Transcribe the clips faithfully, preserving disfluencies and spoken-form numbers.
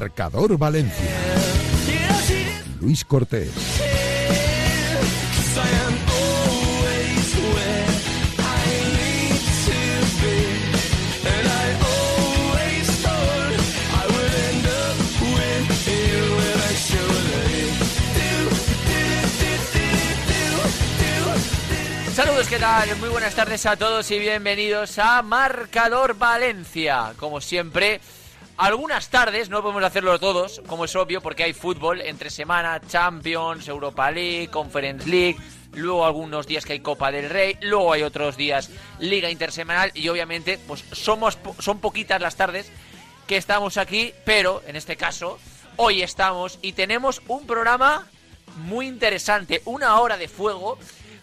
Marcador Valencia. Luis Cortés. Saludos, ¿qué tal? Muy buenas tardes a todos y bienvenidos a Marcador Valencia. Como siempre, algunas tardes, no podemos hacerlo todos, como es obvio, porque hay fútbol entre semana, Champions, Europa League, Conference League, luego algunos días que hay Copa del Rey, luego hay otros días Liga Intersemanal y obviamente pues somos son poquitas las tardes que estamos aquí, pero en este caso hoy estamos y tenemos un programa muy interesante, una hora de fuego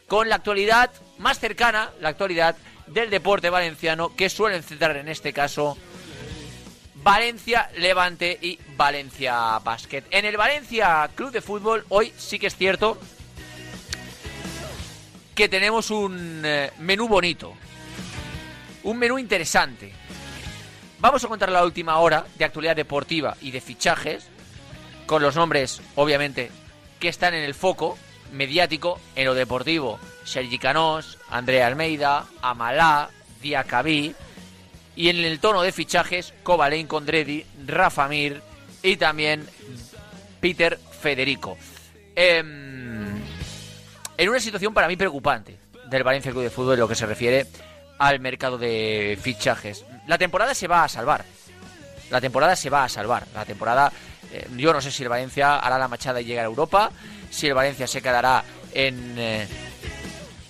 con la actualidad más cercana, la actualidad del deporte valenciano, que suelen centrar en este caso Valencia, Levante y Valencia Basket. En el Valencia Club de Fútbol hoy sí que es cierto que tenemos un eh, menú bonito, un menú interesante. Vamos a contar la última hora de actualidad deportiva y de fichajes, con los nombres, obviamente, que están en el foco mediático. En lo deportivo, Sergi Canós, Andrea Almeida, Amallah, Diakhaby, y en el tono de fichajes, Kovačević Kondredi, Rafa Mir y también Peter Federico. Eh, en una situación para mí preocupante del Valencia Club de Fútbol en lo que se refiere al mercado de fichajes. La temporada se va a salvar. La temporada se va a salvar. La temporada, eh, yo no sé si el Valencia hará la machada y llegará a Europa, si el Valencia se quedará en eh,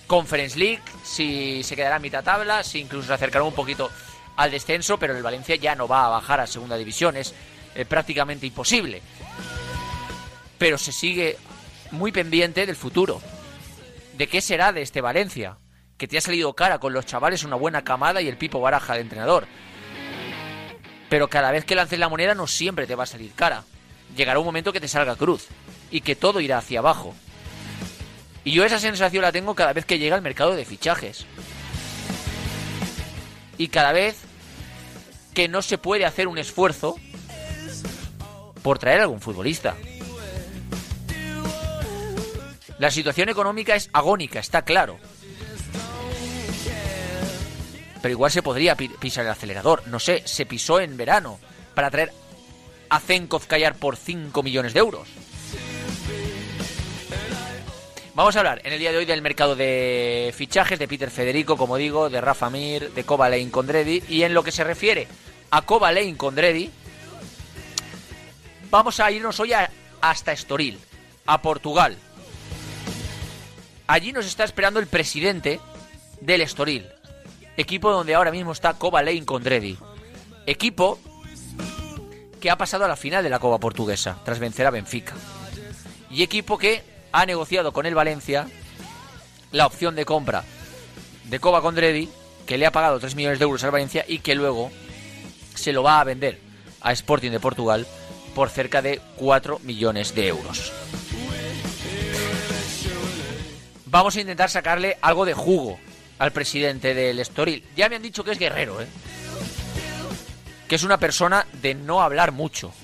Conference League, si se quedará a mitad tabla, si incluso se acercará un poquito al descenso, pero el Valencia ya no va a bajar a segunda división, es eh, prácticamente imposible. Pero se sigue muy pendiente del futuro, de qué será de este Valencia, que te ha salido cara con los chavales, una buena camada y el Pipo Baraja de entrenador. Pero cada vez que lances la moneda no siempre te va a salir cara. Llegará un momento que te salga cruz y que todo irá hacia abajo. Y yo esa sensación la tengo cada vez que llega al mercado de fichajes. Y cada vez que no se puede hacer un esfuerzo por traer algún futbolista. La situación económica es agónica, está claro. Pero igual se podría pisar el acelerador. No sé, se pisó en verano para traer a Zenkov Callar por cinco millones de euros. Vamos a hablar en el día de hoy del mercado de fichajes, de Peter Federico, como digo, de Rafa Mir, de Kovačević Kondredi. Y en lo que se refiere a Kovačević Kondredi, vamos a irnos hoy a, hasta Estoril, a Portugal. Allí nos está esperando el presidente del Estoril, equipo donde ahora mismo está Kovačević Kondredi, equipo que ha pasado a la final de la Copa Portuguesa tras vencer a Benfica, y equipo que ha negociado con el Valencia la opción de compra de Kovačević Kondredi, que le ha pagado tres millones de euros al Valencia y que luego se lo va a vender a Sporting de Portugal por cerca de cuatro millones de euros. Vamos a intentar sacarle algo de jugo al presidente del Estoril. Ya me han dicho que es guerrero, ¿eh? Que es una persona de no hablar mucho.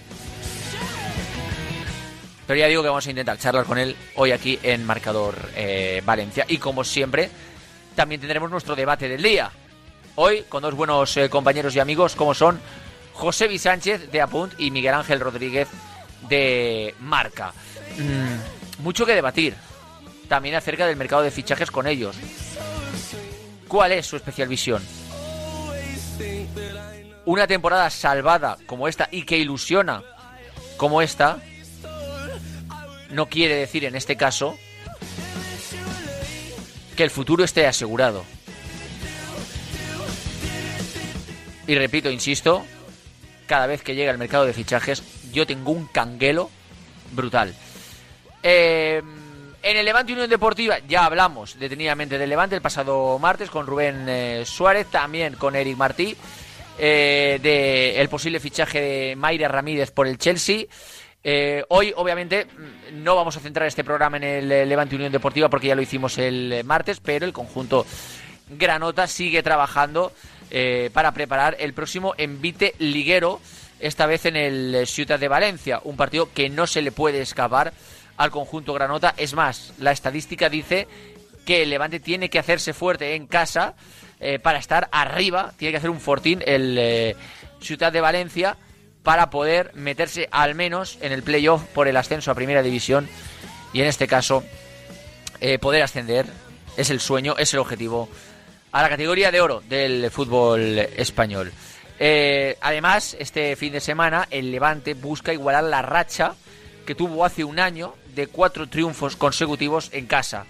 Pero ya digo que vamos a intentar charlar con él hoy aquí en Marcador eh, Valencia. Y como siempre, también tendremos nuestro debate del día. Hoy con dos buenos eh, compañeros y amigos como son Josevi Sánchez de À Punt y Miguel Ángel Rodríguez de Marca. Mm, mucho que debatir también acerca del mercado de fichajes con ellos. ¿Cuál es su especial visión? Una temporada salvada como esta y que ilusiona como esta no quiere decir, en este caso, que el futuro esté asegurado. Y repito, insisto, cada vez que llega al mercado de fichajes, yo tengo un canguelo brutal. Eh, en el Levante Unión Deportiva, ya hablamos detenidamente del Levante el pasado martes con Rubén eh, Suárez, también con Eric Martí, eh, de el posible fichaje de Mayra Ramírez por el Chelsea. Eh, hoy, obviamente, no vamos a centrar este programa en el Levante Unión Deportiva porque ya lo hicimos el martes, pero el conjunto granota sigue trabajando eh, para preparar el próximo envite liguero esta vez en el Ciutat de València, un partido que no se le puede escapar al conjunto granota. Es más, la estadística dice que el Levante tiene que hacerse fuerte en casa eh, para estar arriba, tiene que hacer un fortín el eh, Ciutat de València para poder meterse al menos en el playoff por el ascenso a Primera División, y en este caso eh, poder ascender es el sueño, es el objetivo a la categoría de oro del fútbol español. Eh, además, este fin de semana el Levante busca igualar la racha que tuvo hace un año de cuatro triunfos consecutivos en casa.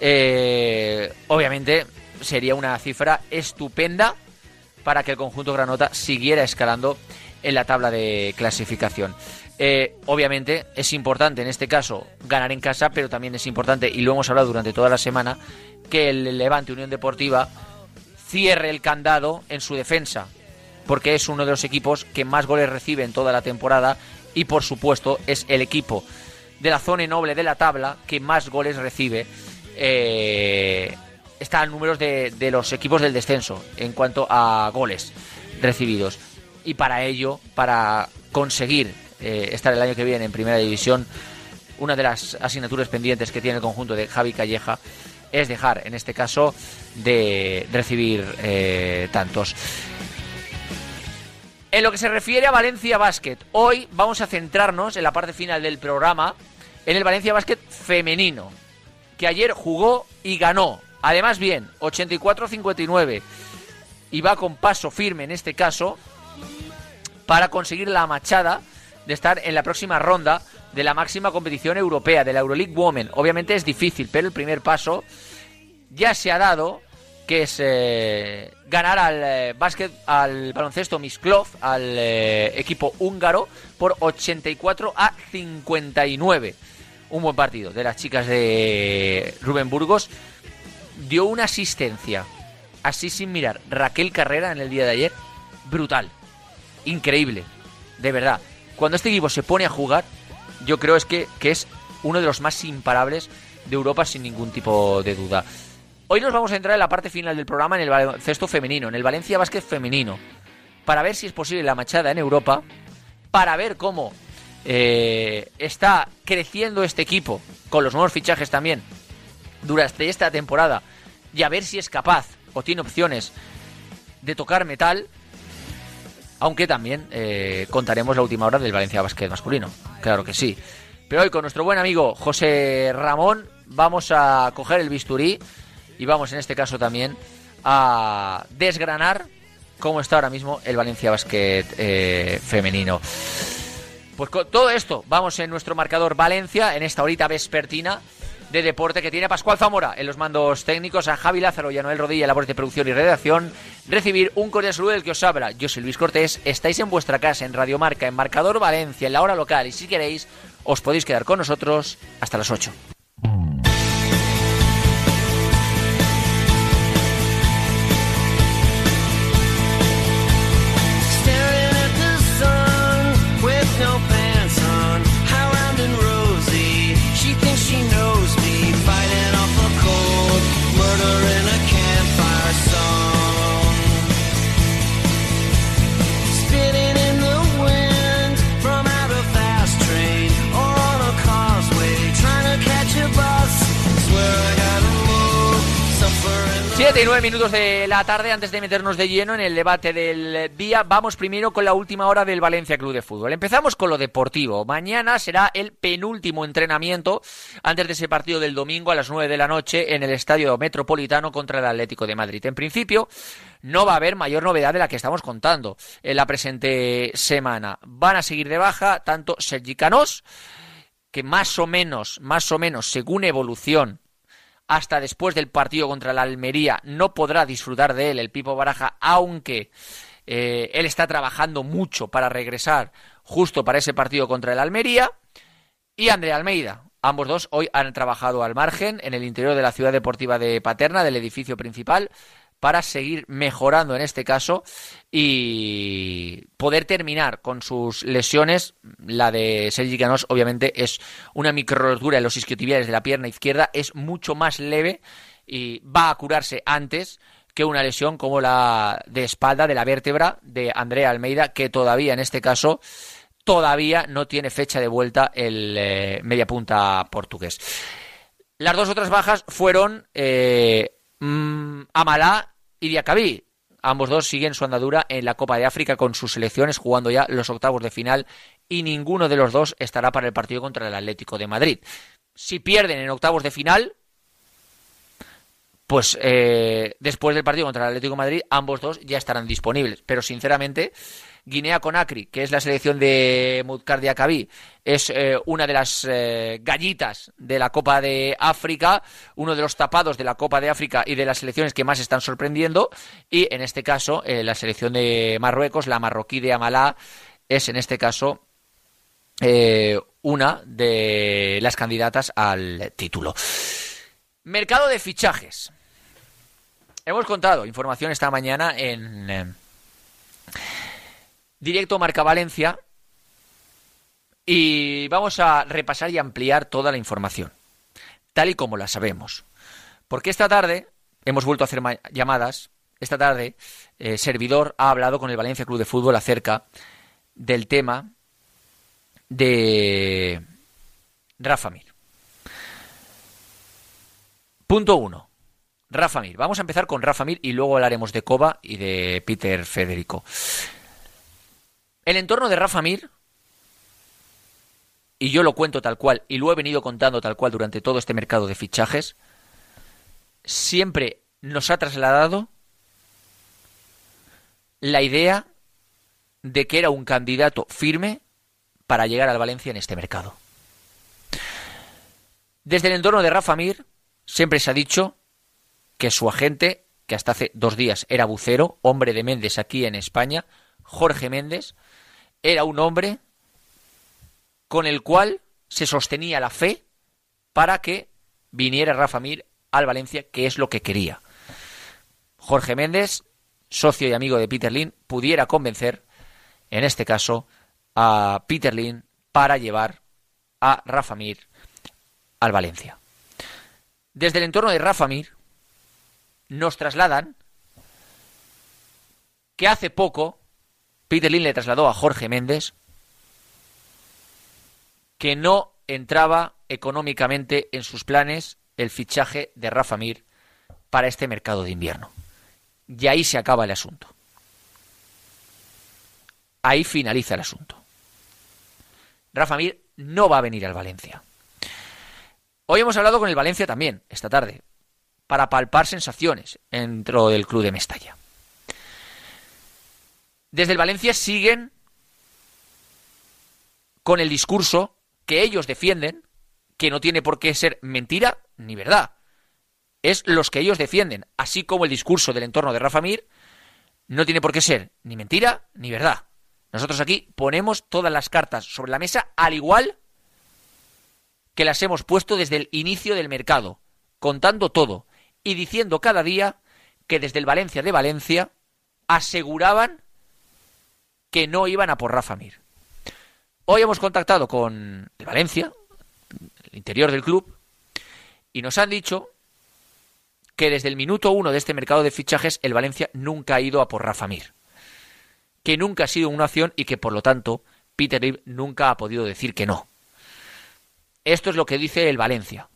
Eh, obviamente sería una cifra estupenda para que el conjunto granota siguiera escalando en la tabla de clasificación. Eh, obviamente es importante en este caso ganar en casa, pero también es importante, y lo hemos hablado durante toda la semana, que el Levante Unión Deportiva cierre el candado en su defensa, porque es uno de los equipos que más goles recibe en toda la temporada y por supuesto es el equipo de la zona noble de la tabla que más goles recibe. Eh, está en números de, de los equipos del descenso en cuanto a goles recibidos. Y para ello, para conseguir eh, estar el año que viene en Primera División, una de las asignaturas pendientes que tiene el conjunto de Javi Calleja es dejar, en este caso, de recibir eh, tantos. En lo que se refiere a Valencia Basket, hoy vamos a centrarnos en la parte final del programa, en el Valencia Basket femenino, que ayer jugó y ganó. Además bien, ochenta y cuatro a cincuenta y nueve, y va con paso firme en este caso para conseguir la machada de estar en la próxima ronda de la máxima competición europea, de la Euroleague Women. Obviamente es difícil, pero el primer paso ya se ha dado, que es eh, ganar al eh, básquet, al baloncesto Miskolc, al eh, equipo húngaro, por ochenta y cuatro a cincuenta y nueve. Un buen partido de las chicas de Rubén Burgos. Dio una asistencia, así sin mirar, Raquel Carrera en el día de ayer, brutal. Increíble, de verdad. Cuando este equipo se pone a jugar, yo creo es que, que es uno de los más imparables de Europa, sin ningún tipo de duda. Hoy nos vamos a entrar en la parte final del programa, en el baloncesto femenino, en el Valencia Basket femenino, para ver si es posible la machada en Europa, para ver cómo eh, está creciendo este equipo, con los nuevos fichajes también, durante esta temporada, y a ver si es capaz o tiene opciones de tocar metal. Aunque también eh, contaremos la última hora del Valencia Basket masculino, claro que sí. Pero hoy con nuestro buen amigo José Ramón vamos a coger el bisturí y vamos en este caso también a desgranar cómo está ahora mismo el Valencia Basket eh, femenino. Pues con todo esto vamos en nuestro marcador Valencia en esta horita vespertina de deporte que tiene a Pascual Zamora en los mandos técnicos, a Javi Lázaro y a Noel Rodilla en labores de producción y redacción. Recibir un cordial saludo del que os habla. Yo soy Luis Cortés, estáis en vuestra casa, en Radio Marca, en Marcador Valencia, en la hora local, y si queréis os podéis quedar con nosotros hasta las ocho. diecinueve minutos de la tarde. Antes de meternos de lleno en el debate del día, vamos primero con la última hora del Valencia Club de Fútbol. Empezamos con lo deportivo. Mañana será el penúltimo entrenamiento antes de ese partido del domingo a las nueve de la noche en el Estadio Metropolitano contra el Atlético de Madrid. En principio, no va a haber mayor novedad de la que estamos contando en la presente semana. Van a seguir de baja tanto Sergi Canós, que más o menos, más o menos, según evolución, hasta después del partido contra la Almería no podrá disfrutar de él el Pipo Baraja, aunque eh, él está trabajando mucho para regresar justo para ese partido contra el Almería, y Andrea Almeida. Ambos dos hoy han trabajado al margen en el interior de la ciudad deportiva de Paterna, del edificio principal, para seguir mejorando en este caso y poder terminar con sus lesiones. La de Sergi Canós, obviamente, es una microrotura en los isquiotibiales de la pierna izquierda, es mucho más leve y va a curarse antes que una lesión como la de espalda, de la vértebra de Andrea Almeida, que todavía en este caso todavía no tiene fecha de vuelta el eh, mediapunta portugués. Las dos otras bajas fueron eh, Amallah y Diakhaby. Ambos dos siguen su andadura en la Copa de África con sus selecciones, jugando ya los octavos de final, y ninguno de los dos estará para el partido contra el Atlético de Madrid. Si pierden en octavos de final, pues eh, después del partido contra el Atlético de Madrid, ambos dos ya estarán disponibles. Pero sinceramente, Guinea Conakry, que es la selección de Mouctar Diakhaby, es eh, una de las eh, gallitas de la Copa de África, uno de los tapados de la Copa de África y de las selecciones que más están sorprendiendo. Y en este caso, eh, la selección de Marruecos, la marroquí de Amallah, es en este caso eh, una de las candidatas al título. Mercado de fichajes. Hemos contado información esta mañana en... Eh, Directo Marca Valencia, y vamos a repasar y ampliar toda la información, tal y como la sabemos. Porque esta tarde hemos vuelto a hacer llamadas, esta tarde eh, Servidor ha hablado con el Valencia Club de Fútbol acerca del tema de Rafa Mir. Punto uno, Rafa Mir. Vamos a empezar con Rafa Mir y luego hablaremos de Kova y de Peter Federico. El entorno de Rafa Mir, y yo lo cuento tal cual, y lo he venido contando tal cual durante todo este mercado de fichajes, siempre nos ha trasladado la idea de que era un candidato firme para llegar al Valencia en este mercado. Desde el entorno de Rafa Mir siempre se ha dicho que su agente, que hasta hace dos días era bucero, hombre de Mendes aquí en España, Jorge Mendes, era un hombre con el cual se sostenía la fe para que viniera Rafa Mir al Valencia, que es lo que quería. Jorge Mendes, socio y amigo de Peter Lim, pudiera convencer, en este caso, a Peter Lim para llevar a Rafa Mir al Valencia. Desde el entorno de Rafa Mir nos trasladan que hace poco Peter Lim le trasladó a Jorge Mendes que no entraba económicamente en sus planes el fichaje de Rafa Mir para este mercado de invierno. Y ahí se acaba el asunto. Ahí finaliza el asunto. Rafa Mir no va a venir al Valencia. Hoy hemos hablado con el Valencia también, esta tarde, para palpar sensaciones dentro del club de Mestalla. Desde el Valencia siguen con el discurso que ellos defienden, que no tiene por qué ser mentira ni verdad. Es los que ellos defienden, así como el discurso del entorno de Rafa Mir no tiene por qué ser ni mentira ni verdad. Nosotros aquí ponemos todas las cartas sobre la mesa, al igual que las hemos puesto desde el inicio del mercado, contando todo y diciendo cada día que desde el Valencia de Valencia aseguraban que no iban a por Rafa Mir. Hoy hemos contactado con el Valencia, el interior del club, y nos han dicho que desde el minuto uno de este mercado de fichajes el Valencia nunca ha ido a por Rafa Mir, que nunca ha sido una opción y que por lo tanto Peter Lim nunca ha podido decir que no. Esto es lo que dice el Valencia.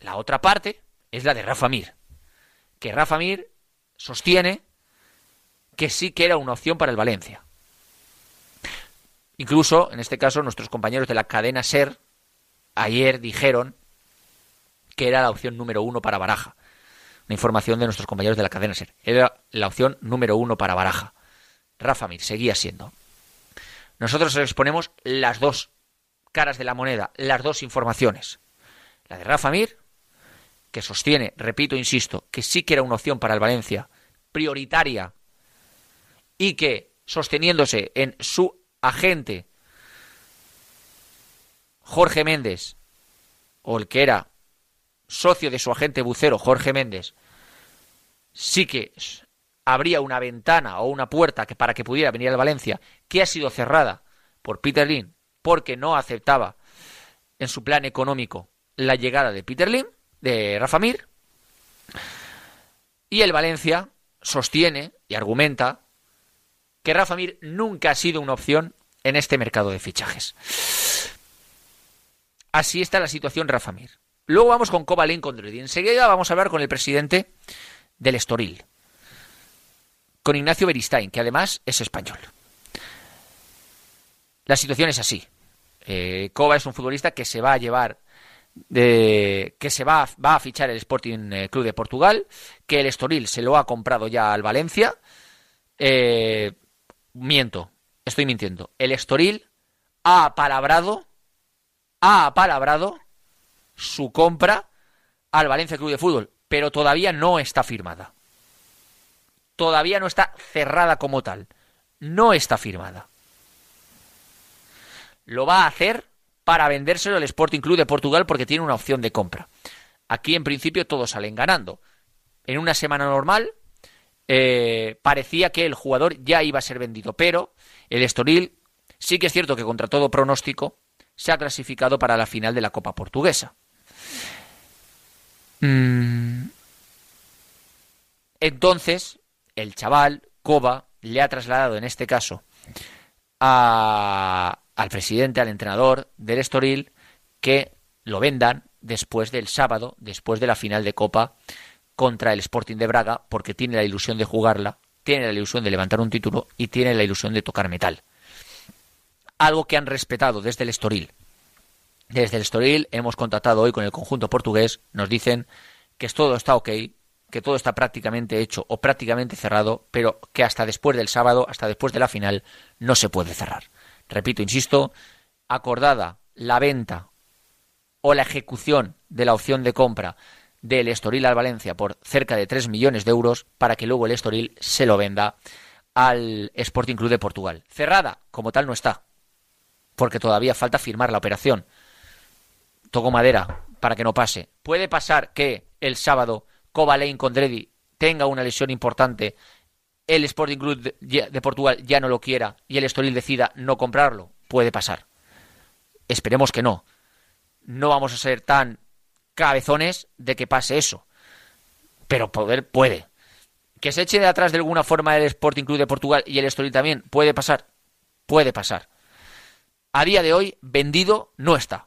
La otra parte es la de Rafa Mir, que Rafa Mir sostiene que sí que era una opción para el Valencia. Incluso, en este caso, nuestros compañeros de la cadena SER ayer dijeron que era la opción número uno para Baraja. Una información de nuestros compañeros de la cadena SER. Era la opción número uno para Baraja. Rafa Mir seguía siendo. Nosotros exponemos las dos caras de la moneda, las dos informaciones. La de Rafa Mir, que sostiene, repito, insisto, que sí que era una opción para el Valencia, prioritaria, y que, sosteniéndose en su agente Jorge Mendes, o el que era socio de su agente bucero Jorge Mendes, sí que habría una ventana o una puerta que para que pudiera venir al Valencia, que ha sido cerrada por Peter Lim porque no aceptaba en su plan económico la llegada de Peter Lim, de Rafa Mir. Y el Valencia sostiene y argumenta que Rafa Mir nunca ha sido una opción en este mercado de fichajes. Así está la situación Rafa Mir. Luego vamos con Kovačević Kondredi. Enseguida vamos a hablar con el presidente del Estoril, con Ignacio Beristain, que además es español. La situación es así. Eh, Kovačević es un futbolista que se va a llevar, de, que se va, va a fichar el Sporting Club de Portugal, que el Estoril se lo ha comprado ya al Valencia. Eh, miento, estoy mintiendo. El Estoril ha apalabrado, ha apalabrado su compra al Valencia Club de Fútbol, pero todavía no está firmada. Todavía no está cerrada como tal. No está firmada. Lo va a hacer para vendérselo al Sporting Club de Portugal porque tiene una opción de compra. Aquí, en principio, todos salen ganando. En una semana normal eh, parecía que el jugador ya iba a ser vendido, pero el Estoril sí que es cierto que contra todo pronóstico se ha clasificado para la final de la Copa Portuguesa. Entonces, el chaval, Kovačević, le ha trasladado, en este caso, a... al presidente, al entrenador del Estoril, que lo vendan después del sábado, después de la final de Copa contra el Sporting de Braga, porque tiene la ilusión de jugarla, tiene la ilusión de levantar un título y tiene la ilusión de tocar metal. Algo que han respetado desde el Estoril. Desde el Estoril hemos contactado hoy con el conjunto portugués, nos dicen que todo está ok, que todo está prácticamente hecho o prácticamente cerrado, pero que hasta después del sábado, hasta después de la final, no se puede cerrar. Repito, insisto, acordada la venta o la ejecución de la opción de compra del Estoril al Valencia por cerca de tres millones de euros para que luego el Estoril se lo venda al Sporting Club de Portugal. Cerrada, como tal, no está, porque todavía falta firmar la operación. Toco madera para que no pase. Puede pasar que el sábado Kovačević Kondredi tenga una lesión importante, el Sporting Club de Portugal ya no lo quiera y el Estoril decida no comprarlo. Puede pasar. Esperemos que no. No vamos a ser tan cabezones de que pase eso. Pero poder puede. Que se eche de atrás de alguna forma el Sporting Club de Portugal y el Estoril también. Puede pasar. Puede pasar. A día de hoy, vendido no está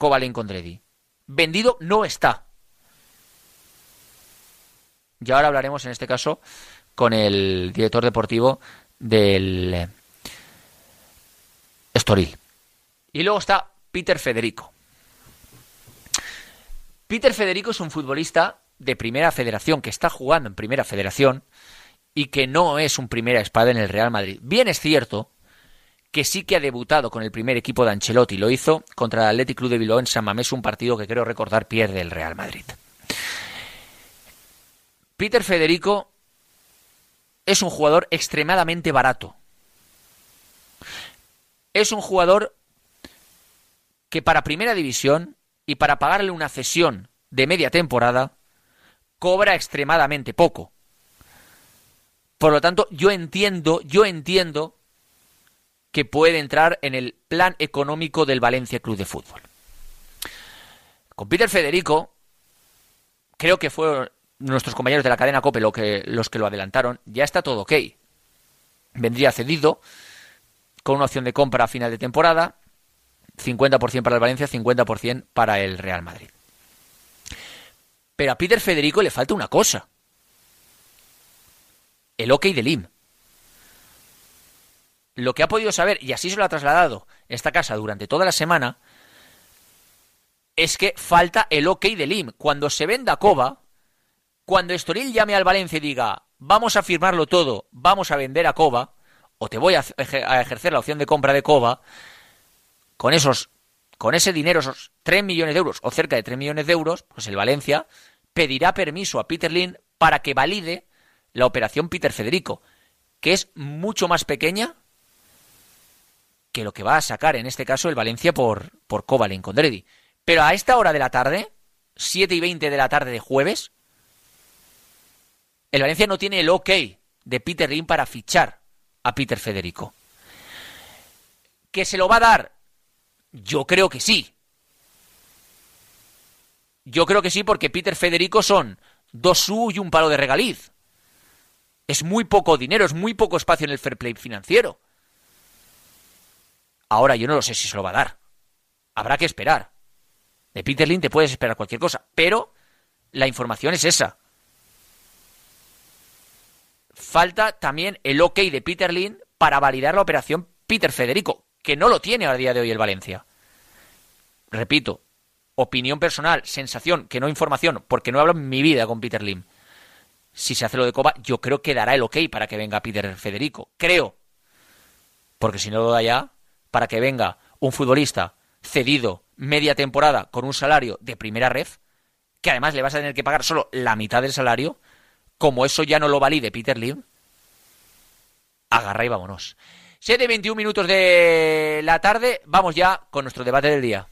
Kovačević Kondredi. Vendido no está. Y ahora hablaremos en este caso con el director deportivo del Estoril. Y luego está Peter Federico. Peter Federico es un futbolista de primera federación, que está jugando en primera federación y que no es un primera espada en el Real Madrid. Bien es cierto que sí que ha debutado con el primer equipo de Ancelotti. Lo hizo contra el Athletic Club de Bilbao en San Mamés, un partido que creo recordar pierde el Real Madrid. Peter Federico es un jugador extremadamente barato. Es un jugador que para primera división y para pagarle una cesión de media temporada cobra extremadamente poco. Por lo tanto, yo entiendo, yo entiendo que puede entrar en el plan económico del Valencia Club de Fútbol. Con Peter Federico, creo que fue nuestros compañeros de la cadena COPE lo que, los que lo adelantaron, ya está todo ok. Vendría cedido con una opción de compra a final de temporada, cincuenta por ciento para el Valencia, cincuenta por ciento para el Real Madrid. Pero a Peter Federico le falta una cosa: el ok de Lim. Lo que ha podido saber, y así se lo ha trasladado esta casa durante toda la semana, es que falta el ok de Lim. Cuando se venda Kovačević, cuando Estoril llame al Valencia y diga vamos a firmarlo todo, vamos a vender a Kovačević o te voy a ejercer la opción de compra de Kovačević, con esos, con ese dinero, esos tres millones de euros o cerca de tres millones de euros, pues el Valencia pedirá permiso a Peter Lim para que valide la operación Peter Federico, que es mucho más pequeña que lo que va a sacar en este caso el Valencia por, por Kovačević Kondredi. Pero a esta hora de la tarde, siete y veinte de la tarde de jueves, el Valencia no tiene el ok de Peter Lim para fichar a Peter Federico. ¿Que se lo va a dar? Yo creo que sí. Yo creo que sí, porque Peter Federico son dos u y un palo de Regaliz. Es muy poco dinero, es muy poco espacio en el fair play financiero. Ahora yo no lo sé si se lo va a dar. Habrá que esperar. De Peter Lim te puedes esperar cualquier cosa, pero la información es esa. Falta también el ok de Peter Lim para validar la operación Peter Federico, que no lo tiene a día de hoy el Valencia. Repito, opinión personal, sensación, que no información, porque no hablo en mi vida con Peter Lim. Si se hace lo de Copa, yo creo que dará el ok para que venga Peter Federico. Creo. Porque si no lo da ya, para que venga un futbolista cedido media temporada con un salario de primera ref, que además le vas a tener que pagar solo la mitad del salario, como eso ya no lo valide Peter Lim, agarra y vámonos. siete y veintiuno minutos de la tarde, vamos ya con nuestro debate del día.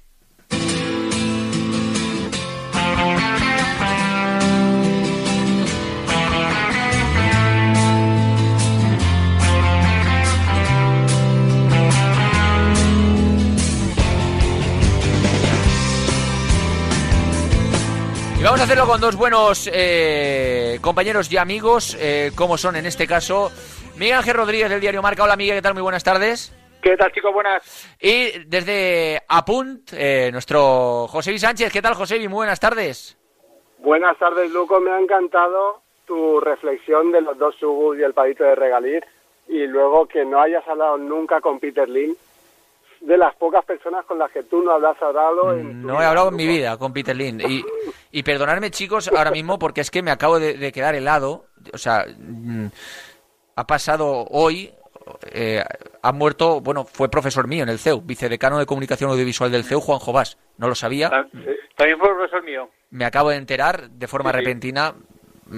Y vamos a hacerlo con dos buenos eh, compañeros y amigos, eh, como son en este caso Miguel Ángel Rodríguez del diario Marca. Hola Miguel, ¿qué tal? Muy buenas tardes. ¿Qué tal, chicos? Buenas. Y desde À Punt, eh, nuestro Josevi Sánchez. ¿Qué tal, Josevi? Muy buenas tardes. Buenas tardes, Luco. Me ha encantado tu reflexión de los dos subus y el palito de Regaliz. Y luego que no hayas hablado nunca con Peter Lim. De las pocas personas con las que tú no habrás hablado en No he hablado en mi vida con Peter Lim. Y, y perdonadme, chicos, ahora mismo, porque es que me acabo de, de quedar helado. O sea, mm, ha pasado hoy, eh, ha muerto, bueno, fue profesor mío en el C E U, vicedecano de Comunicación Audiovisual del C E U, Juan Jovás. No lo sabía. También fue profesor mío. Me acabo de enterar de forma sí, sí. repentina.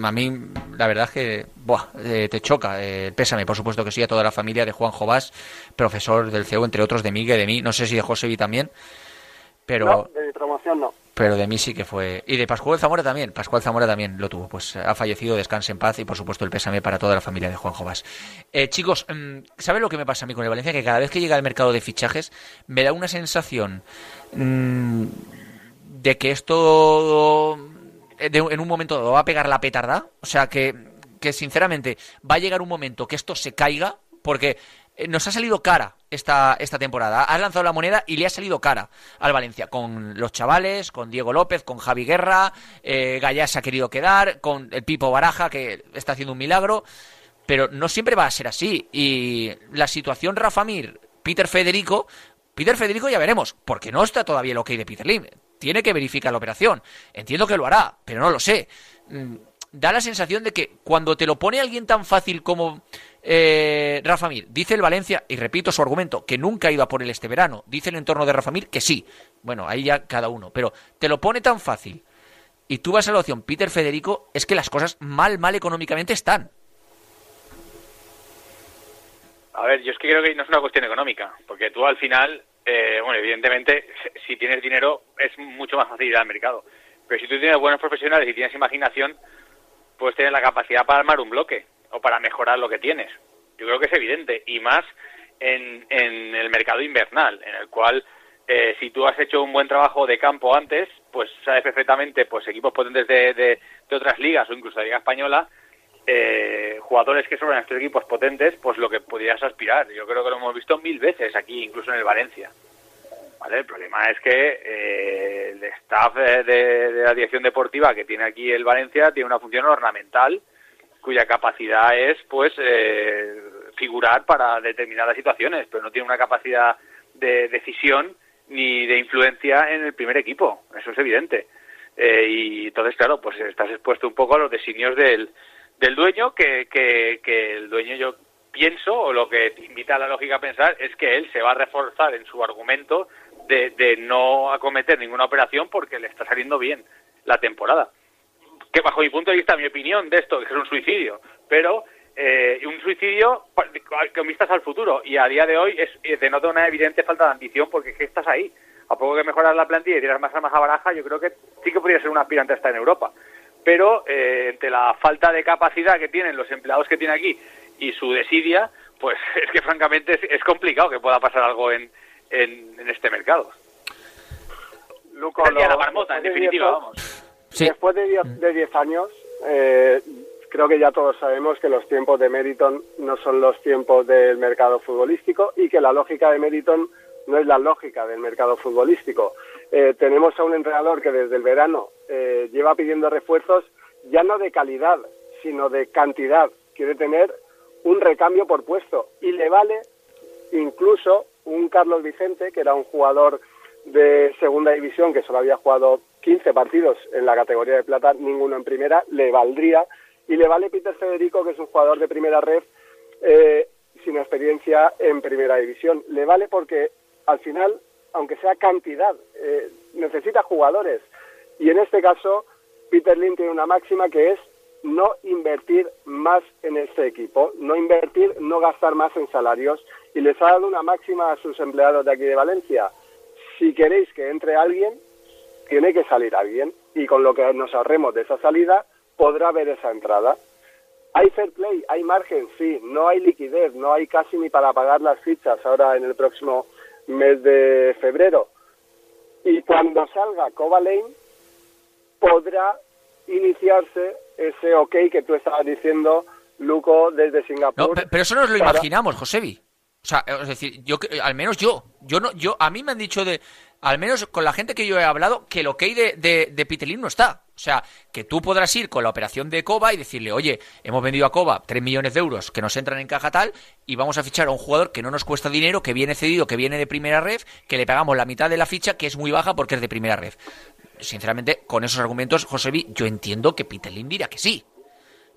A mí, la verdad es que buah, eh, te choca. Eh, pésame, por supuesto que sí, a toda la familia de Juan Jovás, profesor del C E U, entre otros de Miguel, de mí, no sé si de Josevi también, pero... No, de mi promoción no. Pero de mí sí que fue... Y de Pascual Zamora también, Pascual Zamora también lo tuvo. Pues ha fallecido, descanse en paz y, por supuesto, el pésame para toda la familia de Juan Jovás. Eh, chicos, ¿sabes lo que me pasa a mí con el Valencia? Que cada vez que llega al mercado de fichajes me da una sensación mmm, de que esto... De, en un momento dado va a pegar la petarda, o sea que, que sinceramente va a llegar un momento que esto se caiga, porque nos ha salido cara esta, esta temporada. Has lanzado la moneda y le ha salido cara al Valencia, con los chavales, con Diego López, con Javi Guerra, eh, Gallá se ha querido quedar, con el Pipo Baraja, que está haciendo un milagro, pero no siempre va a ser así. Y la situación Rafa Mir, Peter Federico, Peter Federico ya veremos, porque no está todavía el ok de Peter Lim. Tiene que verificar la operación. Entiendo que lo hará, pero no lo sé. Da la sensación de que cuando te lo pone alguien tan fácil como eh, Rafa Mir, dice el Valencia, y repito su argumento, que nunca iba por él este verano. Dice el entorno de Rafa Mir que sí. Bueno, ahí ya cada uno. Pero te lo pone tan fácil y tú vas a la opción Peter Federico, es que las cosas mal, mal económicamente están. A ver, yo es que creo que no es una cuestión económica, porque tú al final... Eh, bueno, evidentemente, si tienes dinero es mucho más fácil ir al mercado. Pero si tú tienes buenos profesionales y tienes imaginación, puedes tener la capacidad para armar un bloque o para mejorar lo que tienes. Yo creo que es evidente, y más en, en el mercado invernal, en el cual eh, si tú has hecho un buen trabajo de campo antes, pues sabes perfectamente, pues equipos potentes de, de, de otras ligas o incluso de la Liga Española, eh, jugadores que sobran estos equipos potentes, pues lo que podrías aspirar. Yo creo que lo hemos visto mil veces aquí, incluso en el Valencia. Vale, el problema es que eh, el staff de, de, de la dirección deportiva que tiene aquí el Valencia tiene una función ornamental cuya capacidad es, pues, eh, figurar para determinadas situaciones, pero no tiene una capacidad de decisión ni de influencia en el primer equipo. Eso es evidente. Eh, y entonces, claro, pues estás expuesto un poco a los designios del del dueño, que, que, que el dueño, yo pienso, o lo que te invita a la lógica a pensar, es que él se va a reforzar en su argumento de, de no acometer ninguna operación porque le está saliendo bien la temporada. Que bajo mi punto de vista, mi opinión de esto, que es un suicidio, pero eh, un suicidio con vistas al futuro, y a día de hoy es denota una evidente falta de ambición, porque es que estás ahí. A poco que mejoras la plantilla y tiras más armas a baraja, yo creo que sí que podría ser un aspirante hasta en Europa. Pero eh, entre la falta de capacidad que tienen los empleados que tiene aquí y su desidia, pues es que francamente es, es complicado que pueda pasar algo en, en, en este mercado. Luco, lo, la marmota, en definitiva, diez, vamos. Sí. Después de diez años, eh, creo que ya todos sabemos que los tiempos de Meriton no son los tiempos del mercado futbolístico y que la lógica de Meriton no es la lógica del mercado futbolístico. Eh, tenemos a un entrenador que desde el verano eh, lleva pidiendo refuerzos, ya no de calidad, sino de cantidad. Quiere tener un recambio por puesto y le vale incluso un Carlos Vicente, que era un jugador de segunda división que solo había jugado quince partidos en la categoría de plata, ninguno en primera, le valdría, y le vale Peter Federico, que es un jugador de primera red eh, sin experiencia en primera división. Le vale porque al final, aunque sea cantidad, eh, necesita jugadores, y en este caso Peter Lim tiene una máxima que es no invertir más en este equipo, no invertir, no gastar más en salarios, y les ha dado una máxima a sus empleados de aquí de Valencia: si queréis que entre alguien, tiene que salir alguien, y con lo que nos ahorremos de esa salida podrá ver esa entrada. Hay fair play, hay margen, sí, no hay liquidez, no hay casi ni para pagar las fichas ahora en el próximo mes de febrero, y cuando salga Kovačević podrá iniciarse ese ok que tú estabas diciendo, Luco, desde Singapur. No, pero eso nos lo para... imaginamos, Josevi. O sea, es decir, yo al menos yo, yo no, yo a mí me han dicho de, al menos con la gente que yo he hablado, que el ok de, de, de Peter Lim no está. O sea, que tú podrás ir con la operación de Kovačević y decirle: oye, hemos vendido a Kovačević tres millones de euros que nos entran en caja tal, y vamos a fichar a un jugador que no nos cuesta dinero, que viene cedido, que viene de primera red, que le pagamos la mitad de la ficha, que es muy baja porque es de primera red. Sinceramente, con esos argumentos, Josevi, yo entiendo que Peter Lim dirá que sí.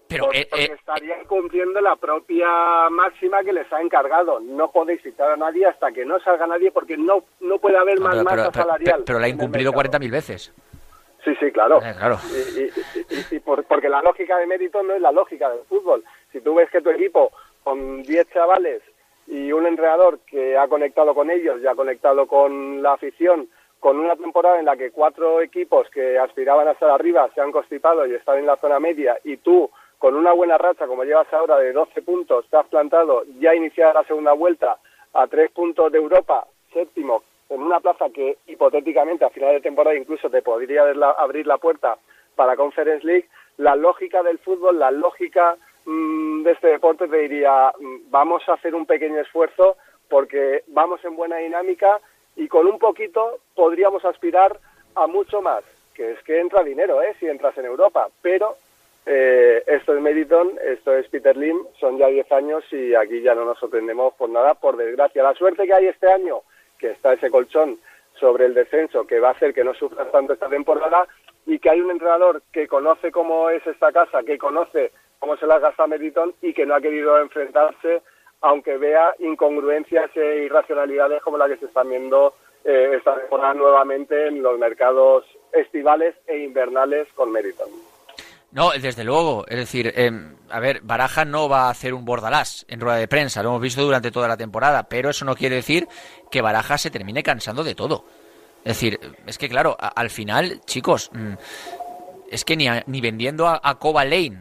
Pero porque eh, eh, estarían cumpliendo la propia máxima que les ha encargado. No podéis citar a nadie hasta que no salga nadie, porque no, no puede haber no, más pero, masa pero, salarial. Pero, pero la ha incumplido cuarenta mil veces. Sí, sí, claro. Eh, claro. Y, y, y, y por, porque la lógica de mérito no es la lógica del fútbol. Si tú ves que tu equipo, con diez chavales y un entrenador que ha conectado con ellos y ha conectado con la afición, con una temporada en la que cuatro equipos que aspiraban a estar arriba se han constipado y están en la zona media, y tú, con una buena racha, como llevas ahora, de doce puntos, te has plantado ya iniciada la segunda vuelta a tres puntos de Europa, séptimo, en una plaza que hipotéticamente a final de temporada incluso te podría abrir la puerta para Conference League, la lógica del fútbol, la lógica mmm, de este deporte te diría: vamos a hacer un pequeño esfuerzo porque vamos en buena dinámica y con un poquito podríamos aspirar a mucho más. Que es que entra dinero, ¿eh? Si entras en Europa, pero... Eh, esto es Meriton, esto es Peter Lim, son ya diez años y aquí ya no nos sorprendemos por nada, por desgracia. La suerte que hay este año, que está ese colchón sobre el descenso, que va a hacer que no sufras tanto esta temporada, y que hay un entrenador que conoce cómo es esta casa, que conoce cómo se la gasta Meriton y que no ha querido enfrentarse, aunque vea incongruencias e irracionalidades como la que se están viendo eh, esta temporada nuevamente en los mercados estivales e invernales con Meriton. No, desde luego. Es decir, eh, a ver, Baraja no va a hacer un Bordalás en rueda de prensa, lo hemos visto durante toda la temporada, pero eso no quiere decir que Baraja se termine cansando de todo. Es decir, es que claro, a, al final, chicos, es que ni, a, ni vendiendo a, a Kovačević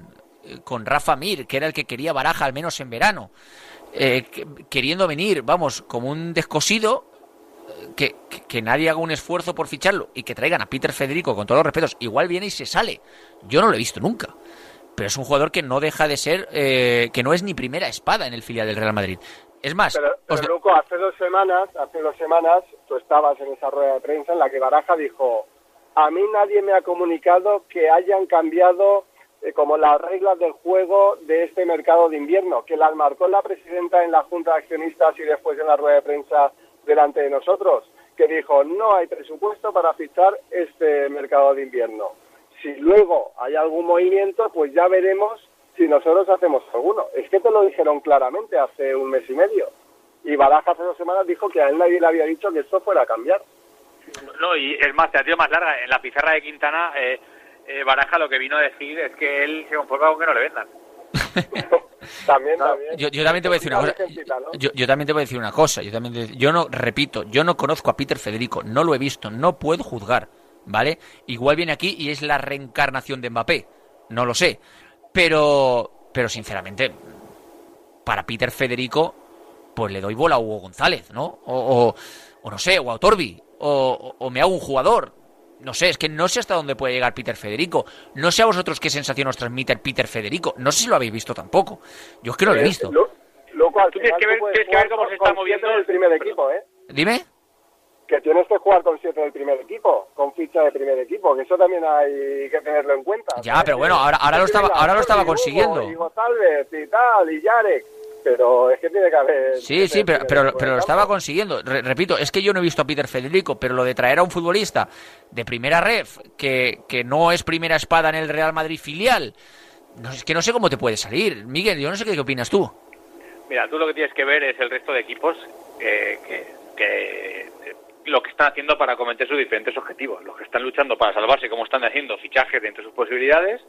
con Rafa Mir, que era el que quería Baraja al menos en verano, eh, que, queriendo venir, vamos, como un descosido, que, que, que nadie haga un esfuerzo por ficharlo y que traigan a Peter Federico, con todos los respetos, igual viene y se sale. Yo no lo he visto nunca, pero es un jugador que no deja de ser, eh, que no es ni primera espada en el filial del Real Madrid. Es más... Pero, pero os... Luco, hace dos semanas, hace dos semanas tú estabas en esa rueda de prensa en la que Baraja dijo: a mí nadie me ha comunicado que hayan cambiado eh, como las reglas del juego de este mercado de invierno, que las marcó la presidenta en la Junta de Accionistas y después en la rueda de prensa delante de nosotros, que dijo: no hay presupuesto para fichar este mercado de invierno. Si luego hay algún movimiento, pues ya veremos si nosotros hacemos alguno. Es que te lo dijeron claramente hace un mes y medio. Y Baraja hace dos semanas dijo que a él nadie le había dicho que esto fuera a cambiar. No, y es más, te ha sido más larga. En la pizarra de Quintana, eh, eh, Baraja lo que vino a decir es que él se conforma con que no le vendan. También, no, también. Yo, yo también te voy a decir una cosa. Yo, yo también te voy a decir una cosa. Yo también, te, yo no repito, yo no conozco a Peter Federico, no lo he visto, no puedo juzgar, ¿vale? Igual viene aquí y es la reencarnación de Mbappé, no lo sé. Pero, pero sinceramente, para Peter Federico, pues le doy bola a Hugo González, ¿no? O, o, o no sé, o a Otorbi, o, o me hago un jugador. no sé, es que no sé hasta dónde puede llegar Peter Federico. No sé a vosotros qué sensación os transmite el Peter Federico. No sé si lo habéis visto tampoco. Yo es que no lo he visto. Lo, lo cual, tú tienes que ver, tienes que ver cómo se está moviendo el primer equipo, ¿eh? Dime. Que tienes que jugar con siete del primer equipo, con ficha de primer equipo, que eso también hay que tenerlo en cuenta. Ya, ¿sabes? Pero bueno, ahora, ahora lo estaba, ahora lo estaba consiguiendo. Y González y tal, y Yarek. Pero es que tiene que haber... Sí, sí, pero, pero, pero lo estaba consiguiendo. Re- repito, es que yo no he visto a Peter Federico, pero lo de traer a un futbolista de primera ref, que, que no es primera espada en el Real Madrid filial, no, es que no sé cómo te puede salir. Miguel, yo no sé qué, qué opinas tú. Mira, tú lo que tienes que ver es el resto de equipos eh, que, que lo que están haciendo para acometer sus diferentes objetivos. Los que están luchando para salvarse, como están haciendo fichajes dentro de sus posibilidades...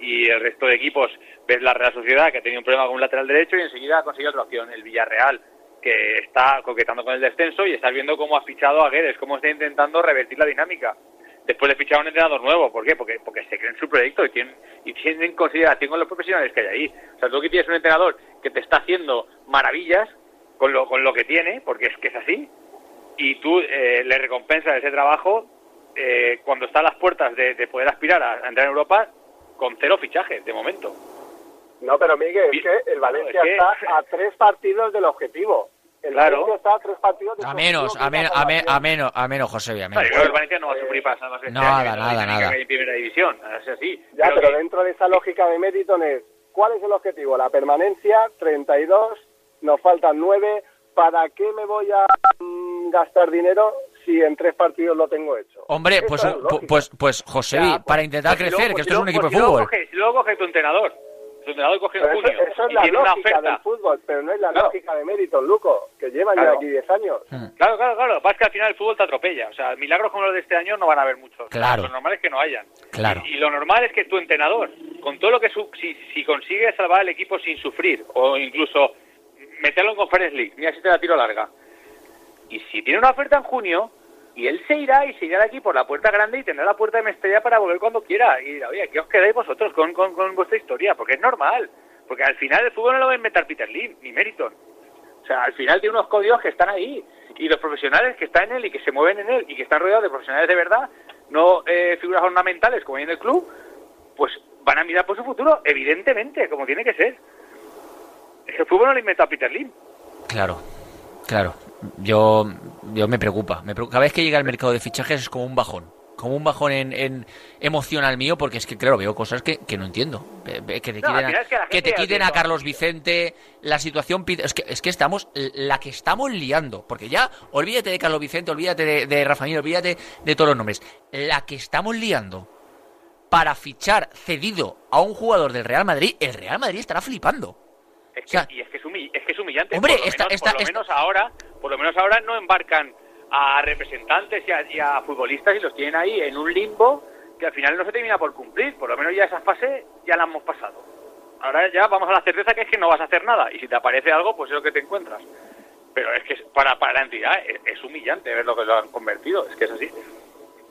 Y el resto de equipos, ves la Real Sociedad, que ha tenido un problema con un lateral derecho y enseguida ha conseguido otra opción. El Villarreal, que está coquetando con el descenso, y estás viendo cómo ha fichado a Guedes, cómo está intentando revertir la dinámica. Después le ficharon un entrenador nuevo. ¿Por qué? Porque, porque se creen su proyecto y tienen, y tienen consideración con los profesionales que hay ahí. O sea, tú aquí tienes un entrenador que te está haciendo maravillas con lo, con lo que tiene, porque es que es así, y tú eh, le recompensas ese trabajo eh, cuando está a las puertas de, de poder aspirar a, a entrar en Europa... Con cero fichajes, de momento. No, pero Miguel, es que el Valencia no, es que... está a tres partidos del objetivo. El claro. Valencia está a tres partidos del a menos, objetivo. A, men, a, men, a menos, a menos, Josevi, a menos. Claro, el Valencia no va a sufrir pasando este nada, año, nada, nada, nada. En primera división, es así. Ya, pero, pero que... dentro de esa lógica de Meriton es, ¿cuál es el objetivo? La permanencia, treinta y dos, nos faltan nueve. ¿Para qué me voy a mm, gastar dinero? Si en tres partidos lo tengo hecho. Hombre, pues, pues, pues, pues José, ya, pues, para intentar pues, crecer, luego, que esto luego, es un equipo de fútbol. Coge, si luego coge tu entrenador, tu entrenador coge en junio. Eso, eso es y la tiene lógica una oferta. Del fútbol, pero no es la claro. lógica de mérito, Luco, que llevan claro. ya aquí diez años. Hmm. Claro, claro, claro. Vas que al final el fútbol te atropella. O sea, milagros como los de este año no van a haber muchos. Claro. Lo normal es que no hayan. Claro. Y, y lo normal es que tu entrenador, con todo lo que su, si, si consigue salvar al equipo sin sufrir, o incluso meterlo en Conference League, mira si te la tiro larga. Y si tiene una oferta en junio, y él se irá y se irá de aquí por la puerta grande y tendrá la puerta de Mestalla para volver cuando quiera. Y dirá, oye, aquí os quedáis vosotros con, con, con vuestra historia, porque es normal. Porque al final el fútbol no lo va a inventar Peter Lim, ni Meriton. O sea, al final tiene unos códigos que están ahí. Y los profesionales que están en él y que se mueven en él y que están rodeados de profesionales de verdad, no eh, figuras ornamentales como hay en el club, pues van a mirar por su futuro, evidentemente, como tiene que ser. El fútbol no lo inventó Peter Lim. Claro, claro. Yo, yo me preocupa. me preocupa. Cada vez que llega al mercado de fichajes es como un bajón. Como un bajón en, en emocional mío, porque es que, claro, veo cosas que, que no entiendo. Que te quiten, no, a, es que que te quiten a Carlos Vicente, la situación... Es que, es que estamos... La que estamos liando. Porque ya, olvídate de Carlos Vicente, olvídate de, de Rafa Mir, olvídate de todos los nombres. La que estamos liando para fichar cedido a un jugador del Real Madrid, el Real Madrid estará flipando. Es que, o sea, y es que es, humill- es que es humillante. Hombre, por lo, esta, menos, esta, por lo esta, menos ahora, por lo menos ahora no embarcan a representantes y a, y a futbolistas y los tienen ahí en un limbo que al final no se termina por cumplir. Por lo menos ya esa fase ya la hemos pasado. Ahora ya vamos a la certeza que es que no vas a hacer nada y si te aparece algo pues es lo que te encuentras. Pero es que para para la entidad es, es humillante ver lo que lo han convertido. Es que es así.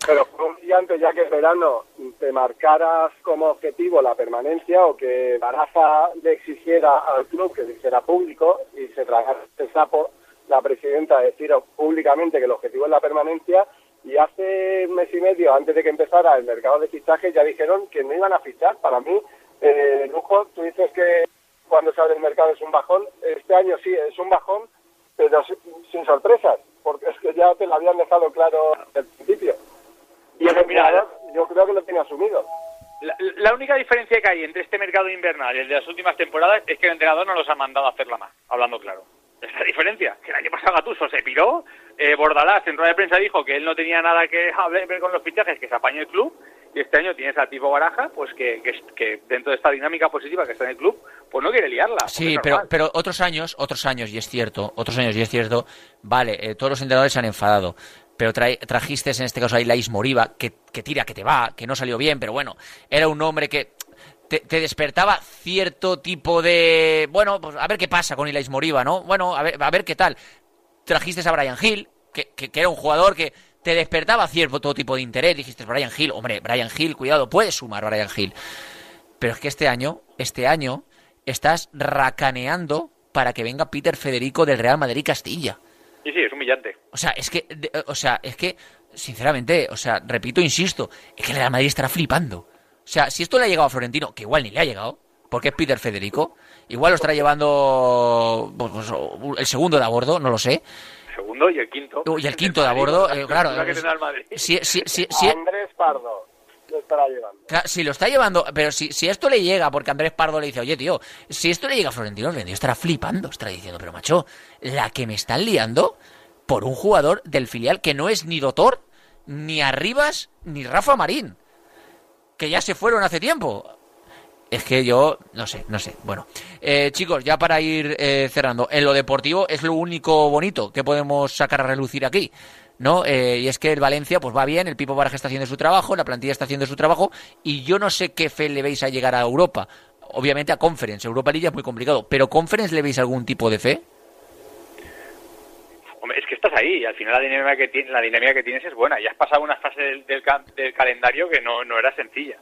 Pero fue humillante ya que en verano te marcaras como objetivo la permanencia o que Baraja le exigiera al club que se hiciera público y se tragara este sapo la presidenta decir públicamente que el objetivo es la permanencia y hace un mes y medio antes de que empezara el mercado de fichajes ya dijeron que no iban a fichar. Para mí, eh, Lujo, tú dices que cuando se abre el mercado es un bajón. Este año sí es un bajón, pero sin sorpresas, porque es que ya te lo habían dejado claro al principio. Y el mira, yo creo que lo tiene asumido. La, la única diferencia que hay entre este mercado invernal y el de las últimas temporadas es que el entrenador no los ha mandado a hacerla más, hablando claro. Es la diferencia, que el año pasado Gattuso se piró, eh, Bordalás en rueda de prensa dijo que él no tenía nada que ver con los fichajes, que se apañó el club, y este año tienes a Pipo Baraja, pues que, que, que dentro de esta dinámica positiva que está en el club, pues no quiere liarla. Sí, pero pero otros años, otros años, y es cierto, otros años, y es cierto, vale, eh, todos los entrenadores se han enfadado. Pero tra- trajiste en este caso ahí Lais Moriba, que, que tira, que te va, que no salió bien, pero bueno, era un hombre que te, te despertaba cierto tipo de... Bueno, pues a ver qué pasa con Lais Moriba, ¿no? Bueno, a ver, a ver qué tal. Trajiste a Brian Hill, que, que, que era un jugador que te despertaba cierto todo tipo de interés. Dijiste, Brian Hill, hombre, Brian Hill, cuidado, puedes sumar Brian Hill. Pero es que este año, este año, estás racaneando para que venga Peter Federico del Real Madrid Castilla. Sí, sí, es humillante. O sea, es que, de, o sea, es que sinceramente, o sea, repito, insisto, es que el Real Madrid estará flipando. O sea, si esto le ha llegado a Florentino, que igual ni le ha llegado, porque es Peter Federico, igual lo estará llevando pues, el segundo de a bordo, no lo sé. Segundo y el quinto. Y el quinto de a bordo, eh, claro. Si, si, si, si, Andrés Pardo lo estará llevando. Claro, si lo está llevando, pero si, si esto le llega, porque Andrés Pardo le dice, oye tío, si esto le llega a Florentino, Florentino estará flipando, estará diciendo, pero macho, la que me están liando por un jugador del filial que no es ni Dotor, ni Arribas, ni Rafa Marín, que ya se fueron hace tiempo. Es que yo, no sé, no sé. Bueno, eh, chicos, ya para ir eh, cerrando, en lo deportivo es lo único bonito que podemos sacar a relucir aquí, ¿no? Eh, y es que el Valencia pues va bien, el Pipo Baraja está haciendo su trabajo, la plantilla está haciendo su trabajo, y yo no sé qué fe le veis a llegar a Europa. Obviamente a Conference, Europa League es muy complicado, pero ¿Conference le veis algún tipo de fe? Hombre, es que estás ahí, y al final la dinámica que tienes, la dinámica que tienes es buena, y has pasado una fase del, del, del calendario que no, no era sencilla.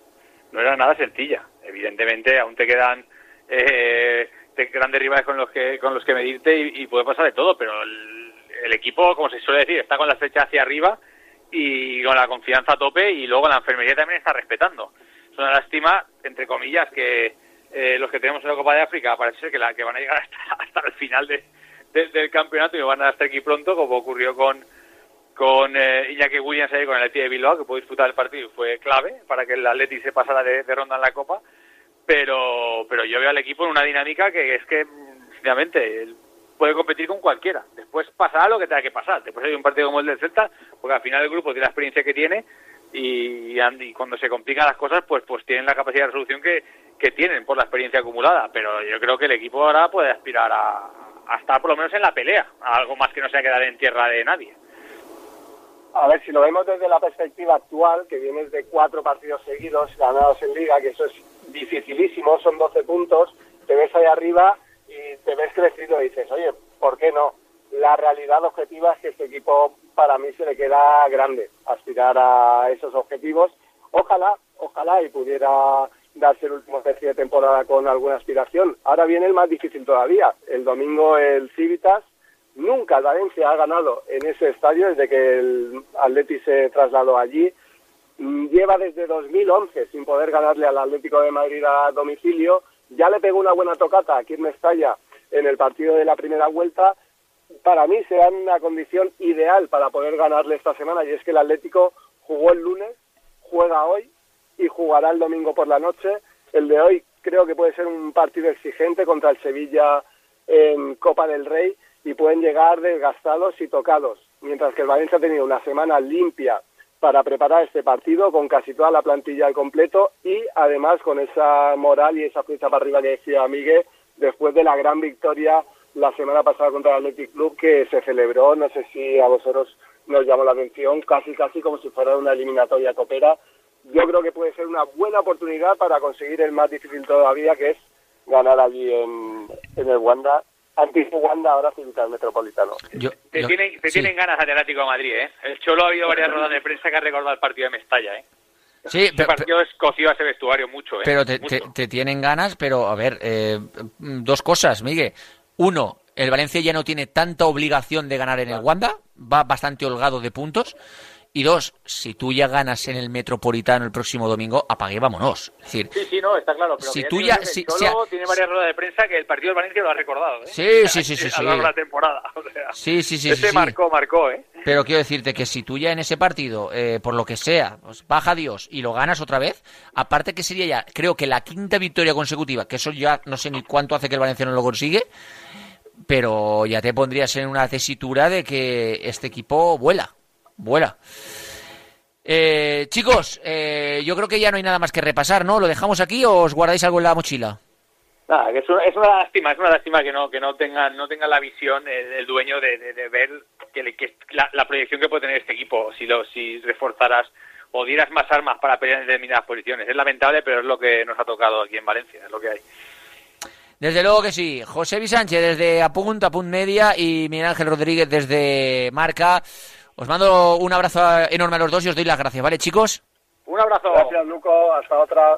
No era nada sencilla. Evidentemente, aún te quedan eh, te quedan de rivales con los que con los que medirte y, y puede pasar de todo, pero el, el equipo, como se suele decir, está con la flecha hacia arriba y con la confianza a tope, y luego la enfermería también está respetando. Es una lástima, entre comillas, que eh, los que tenemos en la Copa de África parece ser que, la, que van a llegar hasta, hasta el final de, de, del campeonato y van a estar aquí pronto, como ocurrió con... con eh, Iñaki Williams ahí con el Athletic de Bilbao, que pudo disputar el partido y fue clave para que el Athletic se pasara de, de ronda en la Copa, pero pero yo veo al equipo en una dinámica que es que, sinceramente, puede competir con cualquiera. Después pasará lo que tenga que pasar, después hay un partido como el del Celta, porque al final el grupo tiene la experiencia que tiene y, y cuando se complican las cosas, pues pues tienen la capacidad de resolución que, que tienen por la experiencia acumulada, pero yo creo que el equipo ahora puede aspirar a, a estar por lo menos en la pelea, a algo más que no sea quedar en tierra de nadie. A ver, si lo vemos desde la perspectiva actual, que vienes de cuatro partidos seguidos ganados en Liga, que eso es dificilísimo, son doce puntos, te ves ahí arriba y te ves crecido y dices, oye, ¿por qué no? La realidad objetiva es que este equipo para mí se le queda grande, aspirar a esos objetivos. Ojalá, ojalá y pudiera darse el último tercio de temporada con alguna aspiración. Ahora viene el más difícil todavía, el domingo el Civitas. Nunca el Valencia ha ganado en ese estadio desde que el Atleti se trasladó allí. Lleva desde dos mil once sin poder ganarle al Atlético de Madrid a domicilio. Ya le pegó una buena tocata aquí en Mestalla en el partido de la primera vuelta. Para mí será una condición ideal para poder ganarle esta semana, y es que el Atlético jugó el lunes, juega hoy y jugará el domingo por la noche. El de hoy creo que puede ser un partido exigente contra el Sevilla en Copa del Rey, y pueden llegar desgastados y tocados, mientras que el Valencia ha tenido una semana limpia para preparar este partido, con casi toda la plantilla al completo, y además con esa moral y esa flecha para arriba que decía Miguel, después de la gran victoria la semana pasada contra el Athletic Club, que se celebró, no sé si a vosotros nos llamó la atención, casi casi como si fuera una eliminatoria copera. Yo creo que puede ser una buena oportunidad para conseguir el más difícil todavía, que es ganar allí en, en el Wanda. Antes Wanda, ahora Ciutat Metropolitano. Yo, te yo, tienen, te sí. tienen ganas de Atlético de Madrid, ¿eh? El Cholo ha habido varias ruedas de prensa que ha recordado el partido de Mestalla, ¿eh? Sí, este pero, partido escoció a ese vestuario mucho, ¿eh? Pero te, mucho. Te, te tienen ganas, pero a ver, eh, dos cosas, Miguel. Uno, el Valencia ya no tiene tanta obligación de ganar en el Wanda, va bastante holgado de puntos. Y dos, si tú ya ganas en el Metropolitano el próximo domingo, apague, vámonos. Es decir, sí, sí, no, está claro. Pero si tú ya, el si, si, tiene varias ruedas de prensa que el partido del Valencia lo ha recordado, ¿eh? Sí, sí, sí, sí. A lo largo de la temporada. O sea, sí, sí, sí. Ese sí, marcó, sí. marcó, ¿eh? Pero quiero decirte que si tú ya en ese partido, eh, por lo que sea, pues baja Dios y lo ganas otra vez, aparte que sería ya, creo que la quinta victoria consecutiva, que eso ya no sé ni cuánto hace que el Valencia no lo consigue, pero ya te pondrías en una tesitura de que este equipo vuela. Buena. Eh, chicos, eh, yo creo que ya no hay nada más que repasar, ¿no? ¿Lo dejamos aquí o os guardáis algo en la mochila? Nada, es una, es una lástima, es una lástima que no que no tengan no tengan la visión el, el dueño de, de, de ver que, le, que la, la proyección que puede tener este equipo si lo si reforzaras o dieras más armas para pelear en determinadas posiciones. Es lamentable, pero es lo que nos ha tocado aquí en Valencia, es lo que hay. Desde luego que sí. Josevi Sánchez desde À Punt, À Punt Media, y Miguel Ángel Rodríguez desde Marca. Os mando un abrazo enorme a los dos y os doy las gracias, ¿vale, chicos? Un abrazo. Gracias, Luco. Hasta otra.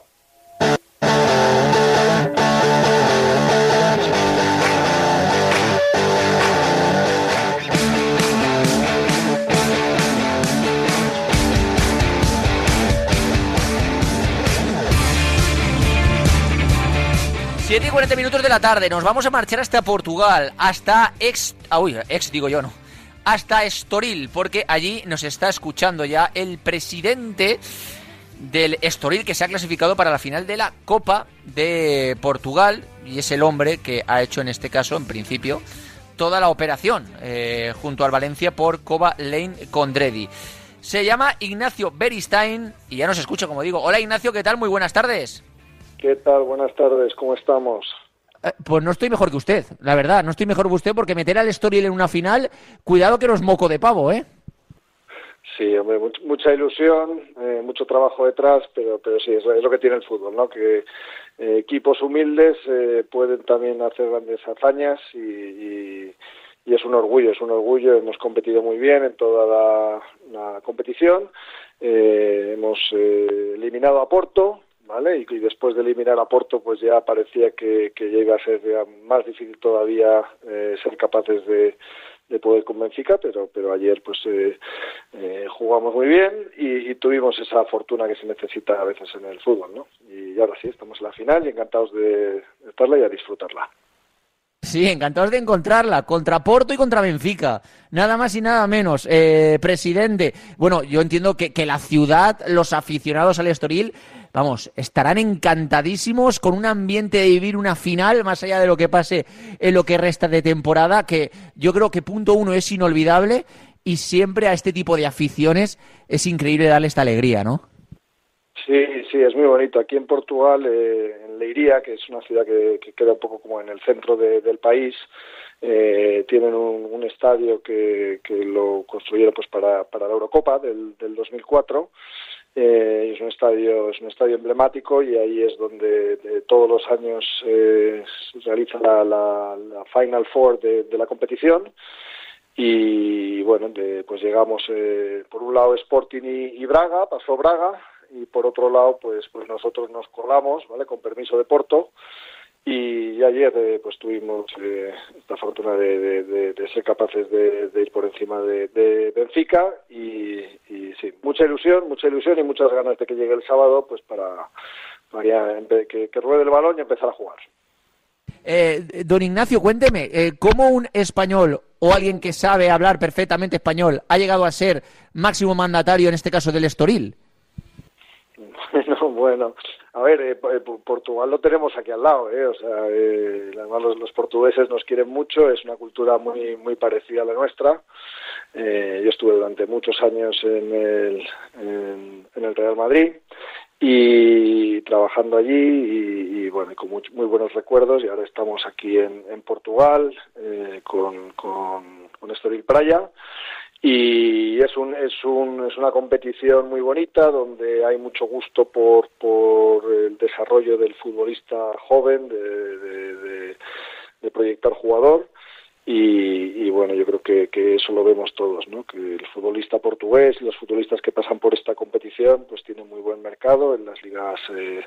siete y cuarenta minutos de la tarde. Nos vamos a marchar hasta Portugal, hasta ex... Ah, uy, ex digo yo, no. Hasta Estoril, porque allí nos está escuchando ya el presidente del Estoril, que se ha clasificado para la final de la Copa de Portugal, y es el hombre que ha hecho en este caso, en principio, toda la operación eh, junto al Valencia por Kovačević Kondredi. Se llama Ignacio Beristain y ya nos escucha, como digo. Hola Ignacio, ¿qué tal? Muy buenas tardes. ¿Qué tal? Buenas tardes, ¿cómo estamos? Eh, pues no estoy mejor que usted, la verdad, no estoy mejor que usted, porque meter al Estoril en una final, cuidado que nos moco de pavo, ¿eh? Sí, hombre, mucha ilusión, eh, mucho trabajo detrás, pero pero sí, es lo que tiene el fútbol, ¿no? Que eh, equipos humildes eh, pueden también hacer grandes hazañas y, y, y es un orgullo, es un orgullo. Hemos competido muy bien en toda la, la competición, eh, hemos eh, eliminado a Porto, ¿vale? Y, y después de eliminar a Porto, pues ya parecía que, que ya iba a ser más difícil todavía eh, ser capaces de... de poder con Benfica, pero pero ayer pues eh, eh, jugamos muy bien y, y tuvimos esa fortuna que se necesita a veces en el fútbol, ¿no? Y ahora sí, estamos en la final y encantados de estarla y a disfrutarla. Sí, encantados de encontrarla, contra Porto y contra Benfica, nada más y nada menos. Eh, presidente, bueno, yo entiendo que, que la ciudad, los aficionados al Estoril, vamos, estarán encantadísimos con un ambiente de vivir una final, más allá de lo que pase en lo que resta de temporada, que yo creo que punto uno es inolvidable y siempre a este tipo de aficiones es increíble darle esta alegría, ¿no? Sí, sí, es muy bonito. Aquí en Portugal, eh, en Leiria, que es una ciudad que, que queda un poco como en el centro de, del país, eh, tienen un, un estadio que, que lo construyeron pues para, para la Eurocopa del, del dos mil cuatro. Eh, es un estadio, es un estadio emblemático y ahí es donde de, todos los años eh, se realiza la, la, la Final Four de, de la competición. Y bueno, de, pues llegamos eh, por un lado Sporting y, y Braga, pasó Braga. Y por otro lado, pues pues nosotros nos colamos, ¿vale? Con permiso de Porto. Y ayer eh, pues tuvimos eh, esta fortuna de, de, de, de ser capaces de, de ir por encima de, de Benfica. Y, y sí, mucha ilusión, mucha ilusión y muchas ganas de que llegue el sábado, pues para, para ya, que, que ruede el balón y empezar a jugar. Eh, don Ignacio, cuénteme, eh, ¿cómo un español o alguien que sabe hablar perfectamente español ha llegado a ser máximo mandatario, en este caso del Estoril? Bueno, bueno, a ver, eh, Portugal lo tenemos aquí al lado, ¿eh? O sea, eh, además los, los portugueses nos quieren mucho, es una cultura muy muy parecida a la nuestra. Eh, yo estuve durante muchos años en el, en, en el Real Madrid y trabajando allí y, y bueno, con muy, muy buenos recuerdos, y ahora estamos aquí en, en Portugal eh, con, con, con Estoril Praia. Y es un es un es una competición muy bonita donde hay mucho gusto por por el desarrollo del futbolista joven, de de, de, de proyectar jugador y, y bueno, yo creo que, que eso lo vemos todos, ¿no? Que el futbolista portugués, los futbolistas que pasan por esta competición, pues tienen muy buen mercado en las ligas eh,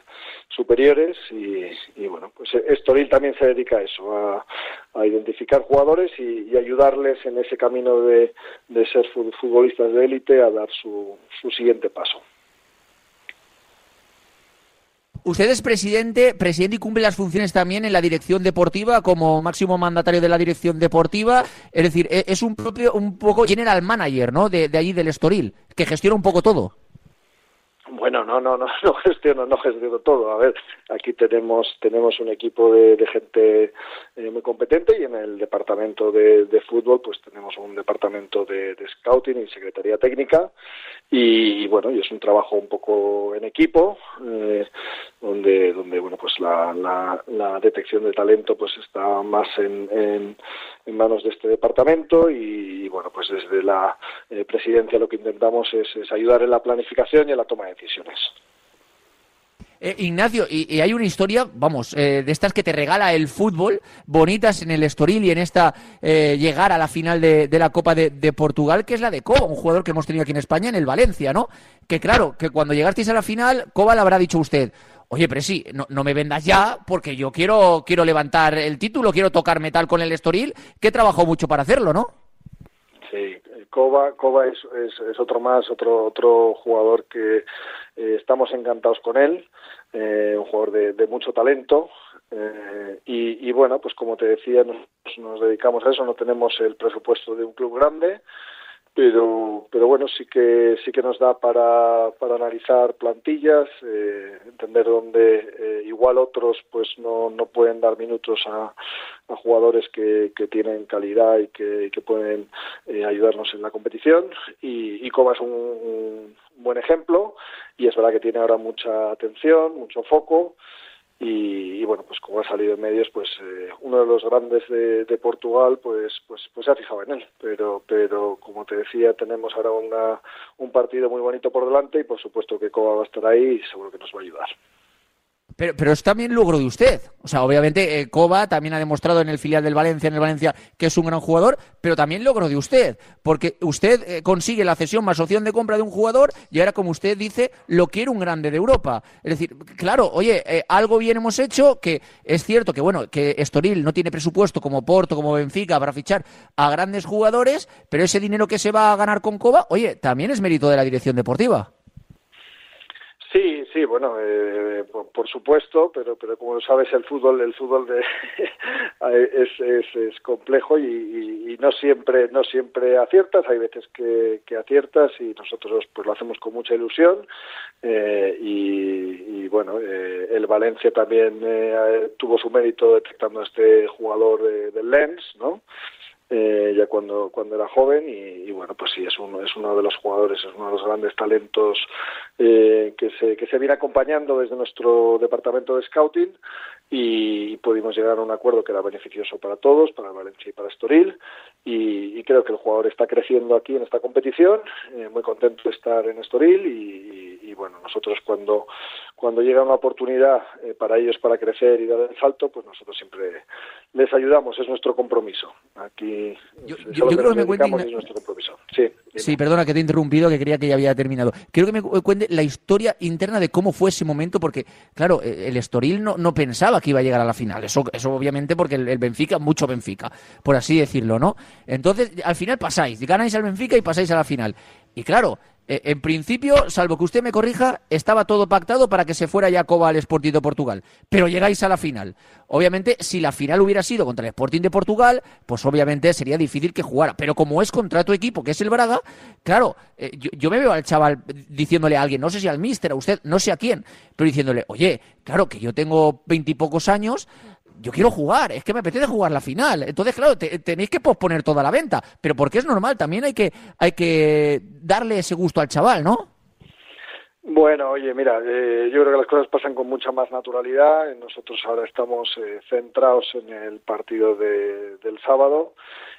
superiores y, y bueno, pues Estoril también se dedica a eso, a, a identificar jugadores y, y ayudarles en ese camino de, de ser futbolistas de élite a dar su, su siguiente paso. Usted es presidente, presidente y cumple las funciones también en la dirección deportiva, como máximo mandatario de la dirección deportiva. Es decir, es un propio, un poco general manager, ¿no? De, de allí del Estoril, que gestiona un poco todo. Bueno, no, no, no, no gestiono, no gestiono todo. A ver, aquí tenemos tenemos un equipo de, de gente eh, muy competente y en el departamento de, de fútbol, pues tenemos un departamento de, de scouting y secretaría técnica y, y bueno, y es un trabajo un poco en equipo eh, donde donde bueno, pues la, la, la detección de talento pues está más en, en, en manos de este departamento y, y bueno, pues desde la eh, presidencia lo que intentamos es, es ayudar en la planificación y en la toma de decisiones. Eh, Ignacio, y, y hay una historia, vamos, eh, de estas que te regala el fútbol, bonitas en el Estoril y en esta eh, llegar a la final de, de la Copa de, de Portugal, que es la de Kova, un jugador que hemos tenido aquí en España, en el Valencia, ¿no? Que claro, que cuando llegasteis a la final, Kova le habrá dicho a usted, oye, pero sí, no, no me vendas ya, porque yo quiero, quiero levantar el título, quiero tocar metal con el Estoril, que trabajó mucho para hacerlo, ¿no? Sí, Kova, Kova es, es, es otro más, otro otro jugador que eh, estamos encantados con él, eh, un jugador de, de mucho talento Eh, y, y bueno, pues como te decía, nos, nos dedicamos a eso. No tenemos el presupuesto de un club grande, pero pero bueno, sí que sí que nos da para para analizar plantillas, eh, entender dónde eh, igual otros pues no no pueden dar minutos a, a jugadores que, que tienen calidad y que, que pueden eh, ayudarnos en la competición. Y, y Kovač es un, un buen ejemplo, y es verdad que tiene ahora mucha atención, mucho foco. Y, y bueno, pues como ha salido en medios, pues eh, uno de los grandes de, de Portugal pues pues pues se ha fijado en él, pero pero como te decía, tenemos ahora una, un partido muy bonito por delante, y por supuesto que Kovač va a estar ahí y seguro que nos va a ayudar. Pero, pero es también logro de usted. O sea, obviamente eh, Kovač también ha demostrado en el filial del Valencia, en el Valencia, que es un gran jugador, pero también logro de usted, porque usted eh, consigue la cesión más opción de compra de un jugador, y ahora, como usted dice, lo quiere un grande de Europa. Es decir, claro, oye, eh, algo bien hemos hecho, que es cierto que, bueno, que Estoril no tiene presupuesto como Porto, como Benfica, para fichar a grandes jugadores, pero ese dinero que se va a ganar con Kovač, oye, también es mérito de la dirección deportiva. Sí, sí, bueno, eh, por, por supuesto, pero pero como sabes, el fútbol, el fútbol de, es, es, es complejo, y, y, y no siempre no siempre aciertas. Hay veces que, que aciertas, y nosotros pues lo hacemos con mucha ilusión. Eh, y, y bueno, eh, el Valencia también eh, tuvo su mérito detectando a este jugador eh, del Lens, ¿no? Eh, ya cuando cuando era joven, y, y bueno, pues sí, es uno es uno de los jugadores, es uno de los grandes talentos eh, que se que se viene acompañando desde nuestro departamento de scouting, y, y pudimos llegar a un acuerdo que era beneficioso para todos, para Valencia y para Estoril, y, y creo que el jugador está creciendo aquí en esta competición, eh, muy contento de estar en Estoril, y, y, y bueno, nosotros cuando cuando llega una oportunidad eh, para ellos para crecer y dar el salto, pues nosotros siempre les ayudamos, es nuestro compromiso aquí. Yo, yo, yo creo que me cuente Ignacio... sí, sí, perdona que te he interrumpido, que creía que ya había terminado. Quiero que me cuente la historia interna de cómo fue ese momento, porque claro, el Estoril no, no pensaba que iba a llegar a la final, eso, eso obviamente, porque el, el Benfica, mucho Benfica, por así decirlo, ¿no? Entonces al final pasáis, ganáis al Benfica y pasáis a la final, y claro, en principio, salvo que usted me corrija, estaba todo pactado para que se fuera ya Kovač al Sporting de Portugal, pero llegáis a la final. Obviamente, si la final hubiera sido contra el Sporting de Portugal, pues obviamente sería difícil que jugara, pero como es contra tu equipo, que es el Braga, claro, eh, yo, yo me veo al chaval diciéndole a alguien, no sé si al míster, a usted, no sé a quién, pero diciéndole, oye, claro que yo tengo veintipocos años, yo quiero jugar, es que me apetece jugar la final. Entonces, claro, te, tenéis que posponer toda la venta, pero porque es normal, también hay que hay que darle ese gusto al chaval, ¿no? Bueno, oye, mira, eh, yo creo que las cosas pasan con mucha más naturalidad. Nosotros ahora estamos eh, centrados en el partido de, del sábado,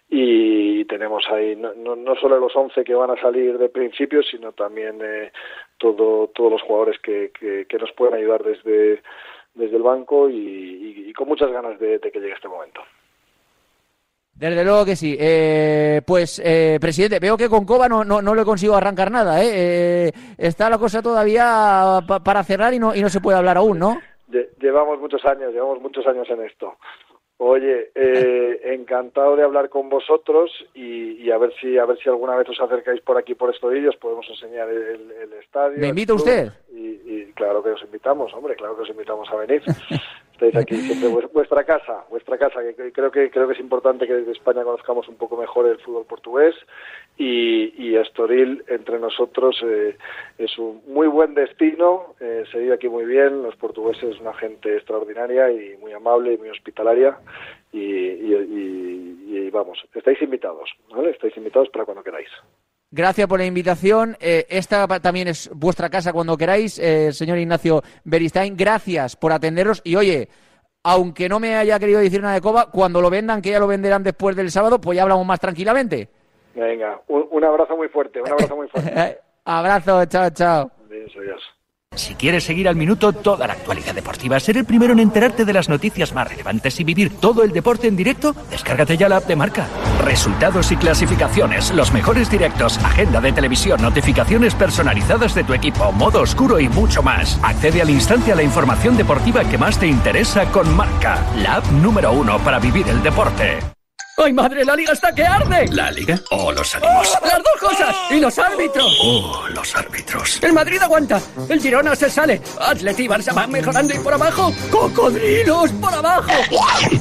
y tenemos ahí no, no, no solo los once que van a salir de principio, sino también eh, todo, todos los jugadores que, que, que nos pueden ayudar desde... desde el banco, y, y, y con muchas ganas de, de que llegue este momento. Desde luego que sí. Eh, pues, eh, presidente, veo que con Kovač no, no, no le consigo arrancar nada, ¿eh? Eh, está la cosa todavía pa, para cerrar y no, y no se puede hablar aún, ¿no? Llevamos muchos años, llevamos muchos años en esto. Oye, eh, encantado de hablar con vosotros, y, y a ver si a ver si alguna vez os acercáis por aquí, por Estoril, os podemos enseñar el, el estadio. ¿Me invita usted? Y, y claro que os invitamos, hombre, claro que os invitamos a venir. Estáis aquí siempre, vuestra casa, vuestra casa, que creo que creo que es importante que desde España conozcamos un poco mejor el fútbol portugués, y, y Estoril entre nosotros eh, es un muy buen destino, eh, se vive aquí muy bien, los portugueses, una gente extraordinaria y muy amable y muy hospitalaria. Y, y, y, y vamos, estáis invitados, ¿vale? Estáis invitados para cuando queráis. Gracias por la invitación. Eh, esta también es vuestra casa cuando queráis, eh, señor Ignacio Beristain. Gracias por atendernos. Y oye, aunque no me haya querido decir nada de Kovač, cuando lo vendan, que ya lo venderán después del sábado, pues ya hablamos más tranquilamente. Venga, un, un abrazo muy fuerte, un abrazo muy fuerte. Abrazo, chao, chao. Adiós, adiós. Si quieres seguir al minuto toda la actualidad deportiva, ser el primero en enterarte de las noticias más relevantes y vivir todo el deporte en directo, descárgate ya la app de Marca. Resultados y clasificaciones, los mejores directos, agenda de televisión, notificaciones personalizadas de tu equipo, modo oscuro y mucho más. Accede al instante a la información deportiva que más te interesa con Marca, la app número uno para vivir el deporte. ¡Ay, madre! ¡La liga está que arde! ¿La liga o los ánimos? ¡Oh, las dos cosas! ¡Y los árbitros! ¡Oh, los árbitros! ¡El Madrid aguanta! ¡El Girona se sale! ¡Atleti y Barça van mejorando y por abajo! ¡Cocodrilos por abajo!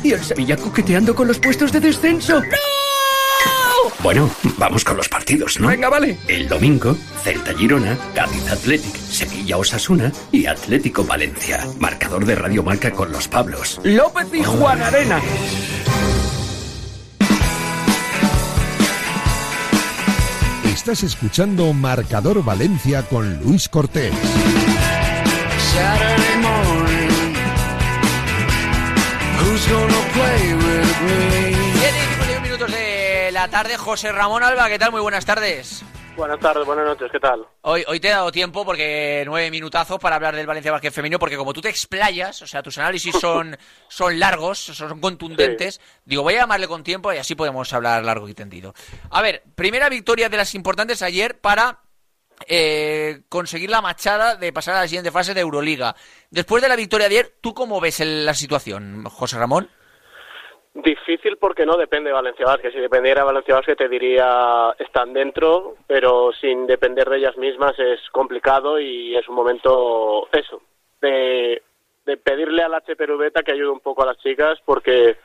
¡Y el Sevilla coqueteando con los puestos de descenso! ¡No! Bueno, vamos con los partidos, ¿no? Venga, vale. El domingo, Celta-Girona, Cádiz-Athletic, Sevilla-Osasuna y Atlético-Valencia. Marcador de Radio Marca con los Pablos. López y Juan Arena. Estás escuchando Marcador Valencia con Luis Cortés. siete y cincuenta y uno minutos de la tarde. José Ramón Alba, ¿qué tal? Muy buenas tardes. Buenas tardes, buenas noches, ¿qué tal? Hoy, hoy te he dado tiempo, porque nueve minutazos para hablar del Valencia Basket femenino, porque como tú te explayas, o sea, tus análisis son, son largos, son contundentes, sí. Digo, voy a llamarle con tiempo y así podemos hablar largo y tendido. A ver, primera victoria de las importantes ayer para eh, conseguir la machada de pasar a la siguiente fase de Euroliga. Después de la victoria de ayer, ¿tú cómo ves el, la situación, José Ramón? Difícil, porque no depende de Valencia Basket. Si dependiera de Valencia Basket te diría están dentro, pero sin depender de ellas mismas es complicado y es un momento eso, de, de pedirle al H P Rubeta que ayude un poco a las chicas, porque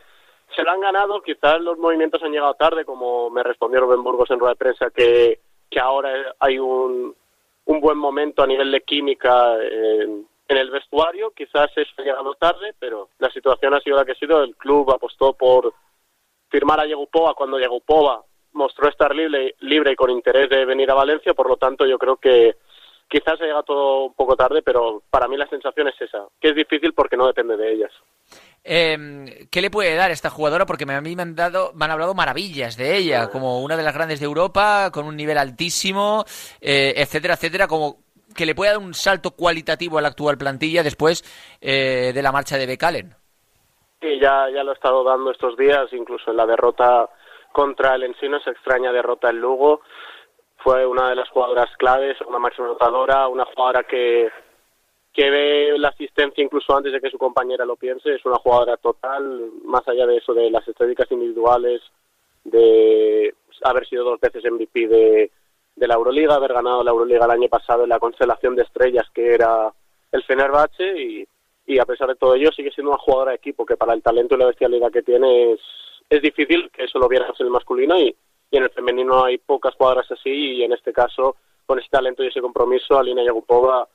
se lo han ganado, quizás los movimientos han llegado tarde, como me respondió Rubén Burgos en rueda de prensa, que, que ahora hay un, un buen momento a nivel de química en... En el vestuario. Quizás eso ha llegado tarde, pero la situación ha sido la que ha sido. El club apostó por firmar a Yagupova cuando Yagupova mostró estar libre, libre y con interés de venir a Valencia. Por lo tanto, yo creo que quizás ha llegado todo un poco tarde, pero para mí la sensación es esa, que es difícil porque no depende de ellas. Eh, ¿Qué le puede dar esta jugadora? Porque a mí me han, dado, me han hablado maravillas de ella, como una de las grandes de Europa, con un nivel altísimo, eh, etcétera, etcétera, como... que le pueda dar un salto cualitativo a la actual plantilla después eh, de la marcha de Becalen. Sí, ya, ya lo he estado dando estos días, incluso en la derrota contra el Ensino, esa extraña derrota en Lugo. Fue una de las jugadoras claves, una máxima anotadora, una jugadora que, que ve la asistencia incluso antes de que su compañera lo piense. Es una jugadora total, más allá de eso, de las estadísticas individuales, de haber sido dos veces M V P de... de la Euroliga, haber ganado la Euroliga el año pasado en la constelación de estrellas que era el Fenerbahce, y, y a pesar de todo ello sigue siendo una jugadora de equipo que para el talento y la bestialidad que tiene es, es difícil que eso lo vieras en el masculino, y, y en el femenino hay pocas jugadoras así, y en este caso, con ese talento y ese compromiso, Alina Yagupova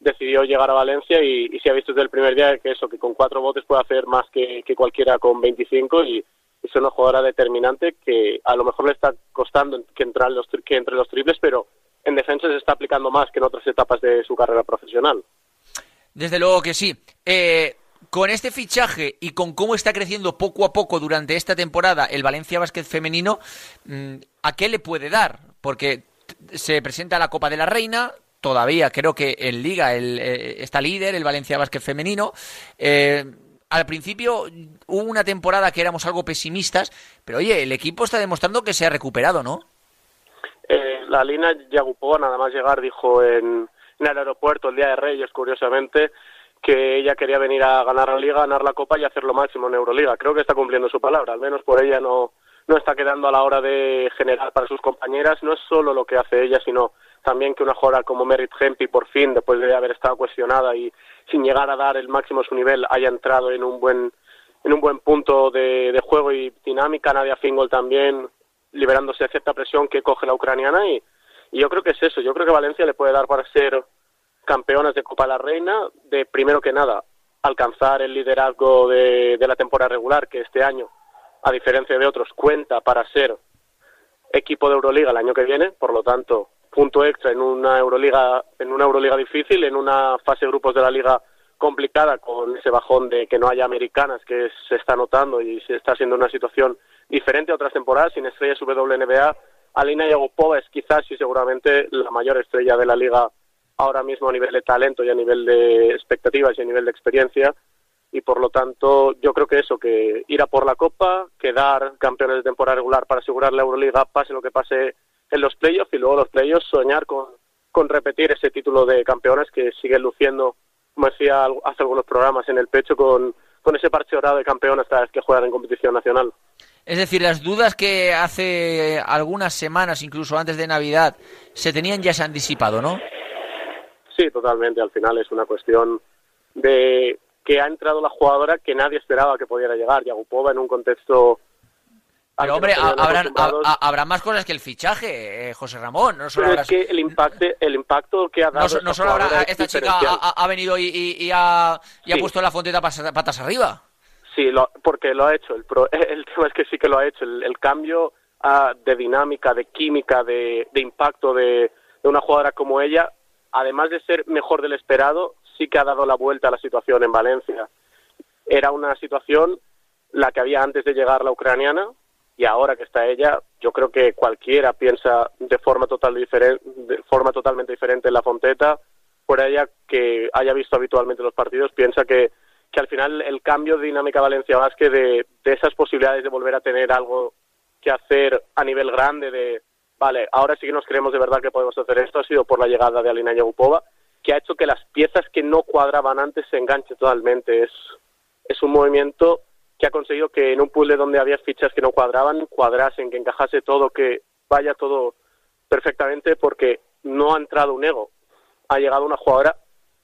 decidió llegar a Valencia y, y se ha visto desde el primer día que eso, que con cuatro botes puede hacer más que, que cualquiera con veinticinco, y es una jugadora determinante que a lo mejor le está costando que entre los, que entre los triples, pero en defensa se está aplicando más que en otras etapas de su carrera profesional. Desde luego que sí. Eh, con este fichaje y con cómo está creciendo poco a poco durante esta temporada el Valencia Basket femenino, ¿a qué le puede dar? Porque se presenta la Copa de la Reina... Todavía creo que en Liga el, eh, está líder el Valencia Basket femenino. Eh, al principio hubo una temporada que éramos algo pesimistas, pero oye, el equipo está demostrando que se ha recuperado, ¿no? Eh, la Alina Yagupova, nada más llegar, dijo en, en el aeropuerto el Día de Reyes, curiosamente, que ella quería venir a ganar la Liga, ganar la Copa y hacer lo máximo en Euroliga. Creo que está cumpliendo su palabra, al menos por ella no, no está quedando a la hora de generar para sus compañeras. No es solo lo que hace ella, sino... también que una jugadora como Merritt Hempi, por fin, después de haber estado cuestionada y sin llegar a dar el máximo su nivel, haya entrado en un buen en un buen punto de, de juego y dinámica. Nadia Fingol también, liberándose de cierta presión que coge la ucraniana. Y, y yo creo que es eso. Yo creo que Valencia le puede dar para ser campeonas de Copa de la Reina, de primero que nada, alcanzar el liderazgo de, de la temporada regular, que este año, a diferencia de otros, cuenta para ser equipo de Euroliga el año que viene. Por lo tanto... punto extra en una Euroliga en una Euroliga difícil, en una fase de grupos de la Liga complicada, con ese bajón de que no haya americanas, que se está notando y se está siendo una situación diferente a otras temporadas, sin estrellas W N B A. Alina Yagupova es quizás y seguramente la mayor estrella de la Liga ahora mismo a nivel de talento y a nivel de expectativas y a nivel de experiencia, y por lo tanto yo creo que eso, que ir a por la Copa, quedar campeones de temporada regular para asegurar la Euroliga, pase lo que pase en los playoffs, y luego los playoffs soñar con, con repetir ese título de campeonas que sigue luciendo, como decía hace algunos programas, en el pecho con, con ese parche dorado de campeonas cada vez que juegan en competición nacional. Es decir, las dudas que hace algunas semanas, incluso antes de Navidad, se tenían, ya se han disipado, ¿no? Sí, totalmente. Al final es una cuestión de que ha entrado la jugadora que nadie esperaba que pudiera llegar, Yagupova, en un contexto... Pero hombre, no habrán, ha, habrá más cosas que el fichaje, eh, José Ramón. No solo Pero es que el impacto, el impacto que ha dado... No, no solo habrá... Esta es chica ha, ha venido y, y, y, ha, y sí. ha puesto la fonteta patas arriba. Sí, lo, porque lo ha hecho. El, pro, el tema es que sí que lo ha hecho. El, el cambio uh, de dinámica, de química, de, de impacto de, de una jugadora como ella, además de ser mejor del esperado, sí que ha dado la vuelta a la situación en Valencia. Era una situación la que había antes de llegar la ucraniana, y ahora que está ella, yo creo que cualquiera piensa de forma total diferente, de forma totalmente diferente en la Fonteta. Por ella, que haya visto habitualmente los partidos, piensa que, que al final el cambio de dinámica Valencia Basket, de, de esas posibilidades de volver a tener algo que hacer a nivel grande, de vale, ahora sí que nos creemos de verdad que podemos hacer esto, ha sido por la llegada de Alina Yagupova, que ha hecho que las piezas que no cuadraban antes se enganchen totalmente. Es, es un movimiento que ha conseguido que en un puzzle donde había fichas que no cuadraban, cuadrasen, que encajase todo, que vaya todo perfectamente, porque no ha entrado un ego. Ha llegado una jugadora,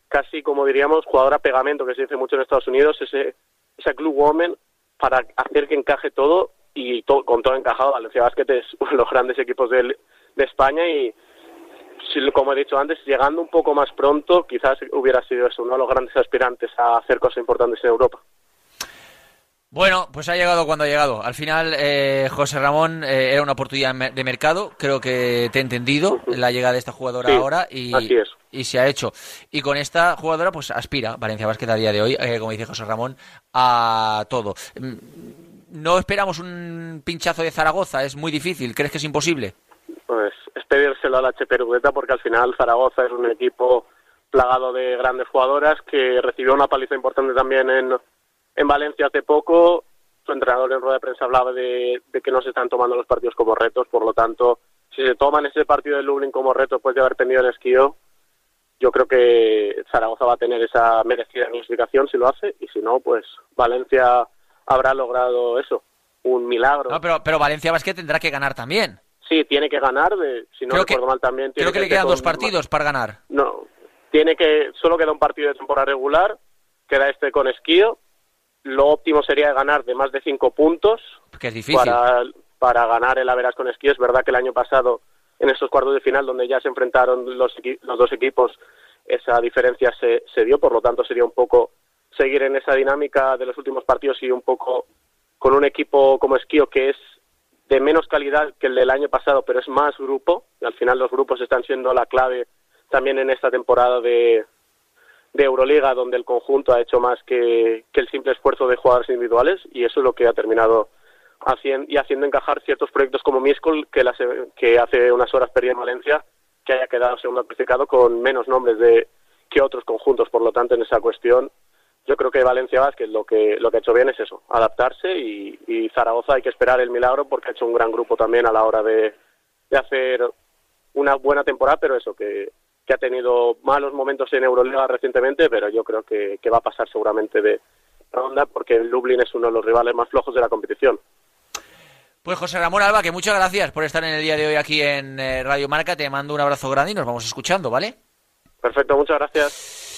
casi como diríamos, jugadora pegamento, que se dice mucho en Estados Unidos, ese, esa glue woman, para hacer que encaje todo, y todo, con todo encajado. Valencia Basket es uno de los grandes equipos de, de España, y como he dicho antes, llegando un poco más pronto, quizás hubiera sido eso, uno de los grandes aspirantes a hacer cosas importantes en Europa. Bueno, pues ha llegado cuando ha llegado. Al final, eh, José Ramón, eh, era una oportunidad de mercado. Creo que te he entendido la llegada de esta jugadora, sí, ahora, y, así es. Y se ha hecho. Y con esta jugadora, pues aspira Valencia Basket a día de hoy, eh, como dice José Ramón, a todo. No esperamos un pinchazo de Zaragoza, es muy difícil. ¿Crees que es imposible? Pues es pedírselo a la Cheperugueta, porque al final Zaragoza es un equipo plagado de grandes jugadoras, que recibió una paliza importante también en... En Valencia hace poco. Su entrenador en rueda de prensa hablaba de, de que no se están tomando los partidos como retos, por lo tanto, si se toman ese partido de Lublin como reto después de haber tenido el esquío, yo creo que Zaragoza va a tener esa merecida clasificación si lo hace, y si no, pues Valencia habrá logrado eso, un milagro. No, pero, pero Valencia Basket tendrá que ganar también. Sí, tiene que ganar, de, si no creo recuerdo que, mal también. Tiene creo que, que le quedan dos partidos para ganar. No, tiene que solo queda un partido de temporada regular, queda este con esquío. Lo óptimo sería ganar de más de cinco puntos, que es difícil, para, para ganar el Averas con esquí. Es verdad que el año pasado, en estos cuartos de final, donde ya se enfrentaron los, los dos equipos, esa diferencia se, se dio, por lo tanto sería un poco seguir en esa dinámica de los últimos partidos, y un poco con un equipo como esquío, que es de menos calidad que el del año pasado, pero es más grupo, y al final los grupos están siendo la clave también en esta temporada de... de Euroliga, donde el conjunto ha hecho más que, que el simple esfuerzo de jugadores individuales, y eso es lo que ha terminado haciendo, y haciendo encajar ciertos proyectos como Miskolc, que, la, que hace unas horas perdió en Valencia, que haya quedado segundo clasificado con menos nombres de que otros conjuntos. Por lo tanto, en esa cuestión, yo creo que Valencia Basket lo que lo que ha hecho bien es eso, adaptarse, y, y Zaragoza hay que esperar el milagro, porque ha hecho un gran grupo también a la hora de, de hacer una buena temporada, pero eso, que que ha tenido malos momentos en Euroliga recientemente, pero yo creo que, que va a pasar seguramente de ronda, porque el Lublin es uno de los rivales más flojos de la competición. Pues José Ramón Alba, que muchas gracias por estar en el día de hoy aquí en Radio Marca. Te mando un abrazo grande y nos vamos escuchando, ¿vale? Perfecto, muchas gracias.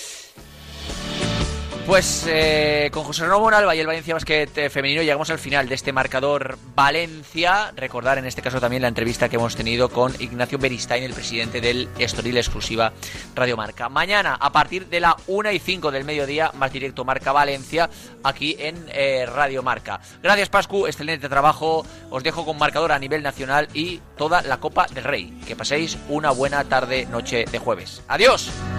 Pues eh, con José Ramón Alba y el Valencia Basket femenino llegamos al final de este Marcador Valencia. Recordar en este caso también la entrevista que hemos tenido con Ignacio Beristain, el presidente del Estoril, exclusiva Radio Marca. Mañana a partir de la una y cinco del mediodía, más directo Marca Valencia aquí en eh, Radio Marca. Gracias, Pascu, excelente trabajo. Os dejo con marcador a nivel nacional y toda la Copa del Rey. Que paséis una buena tarde, noche de jueves. Adiós.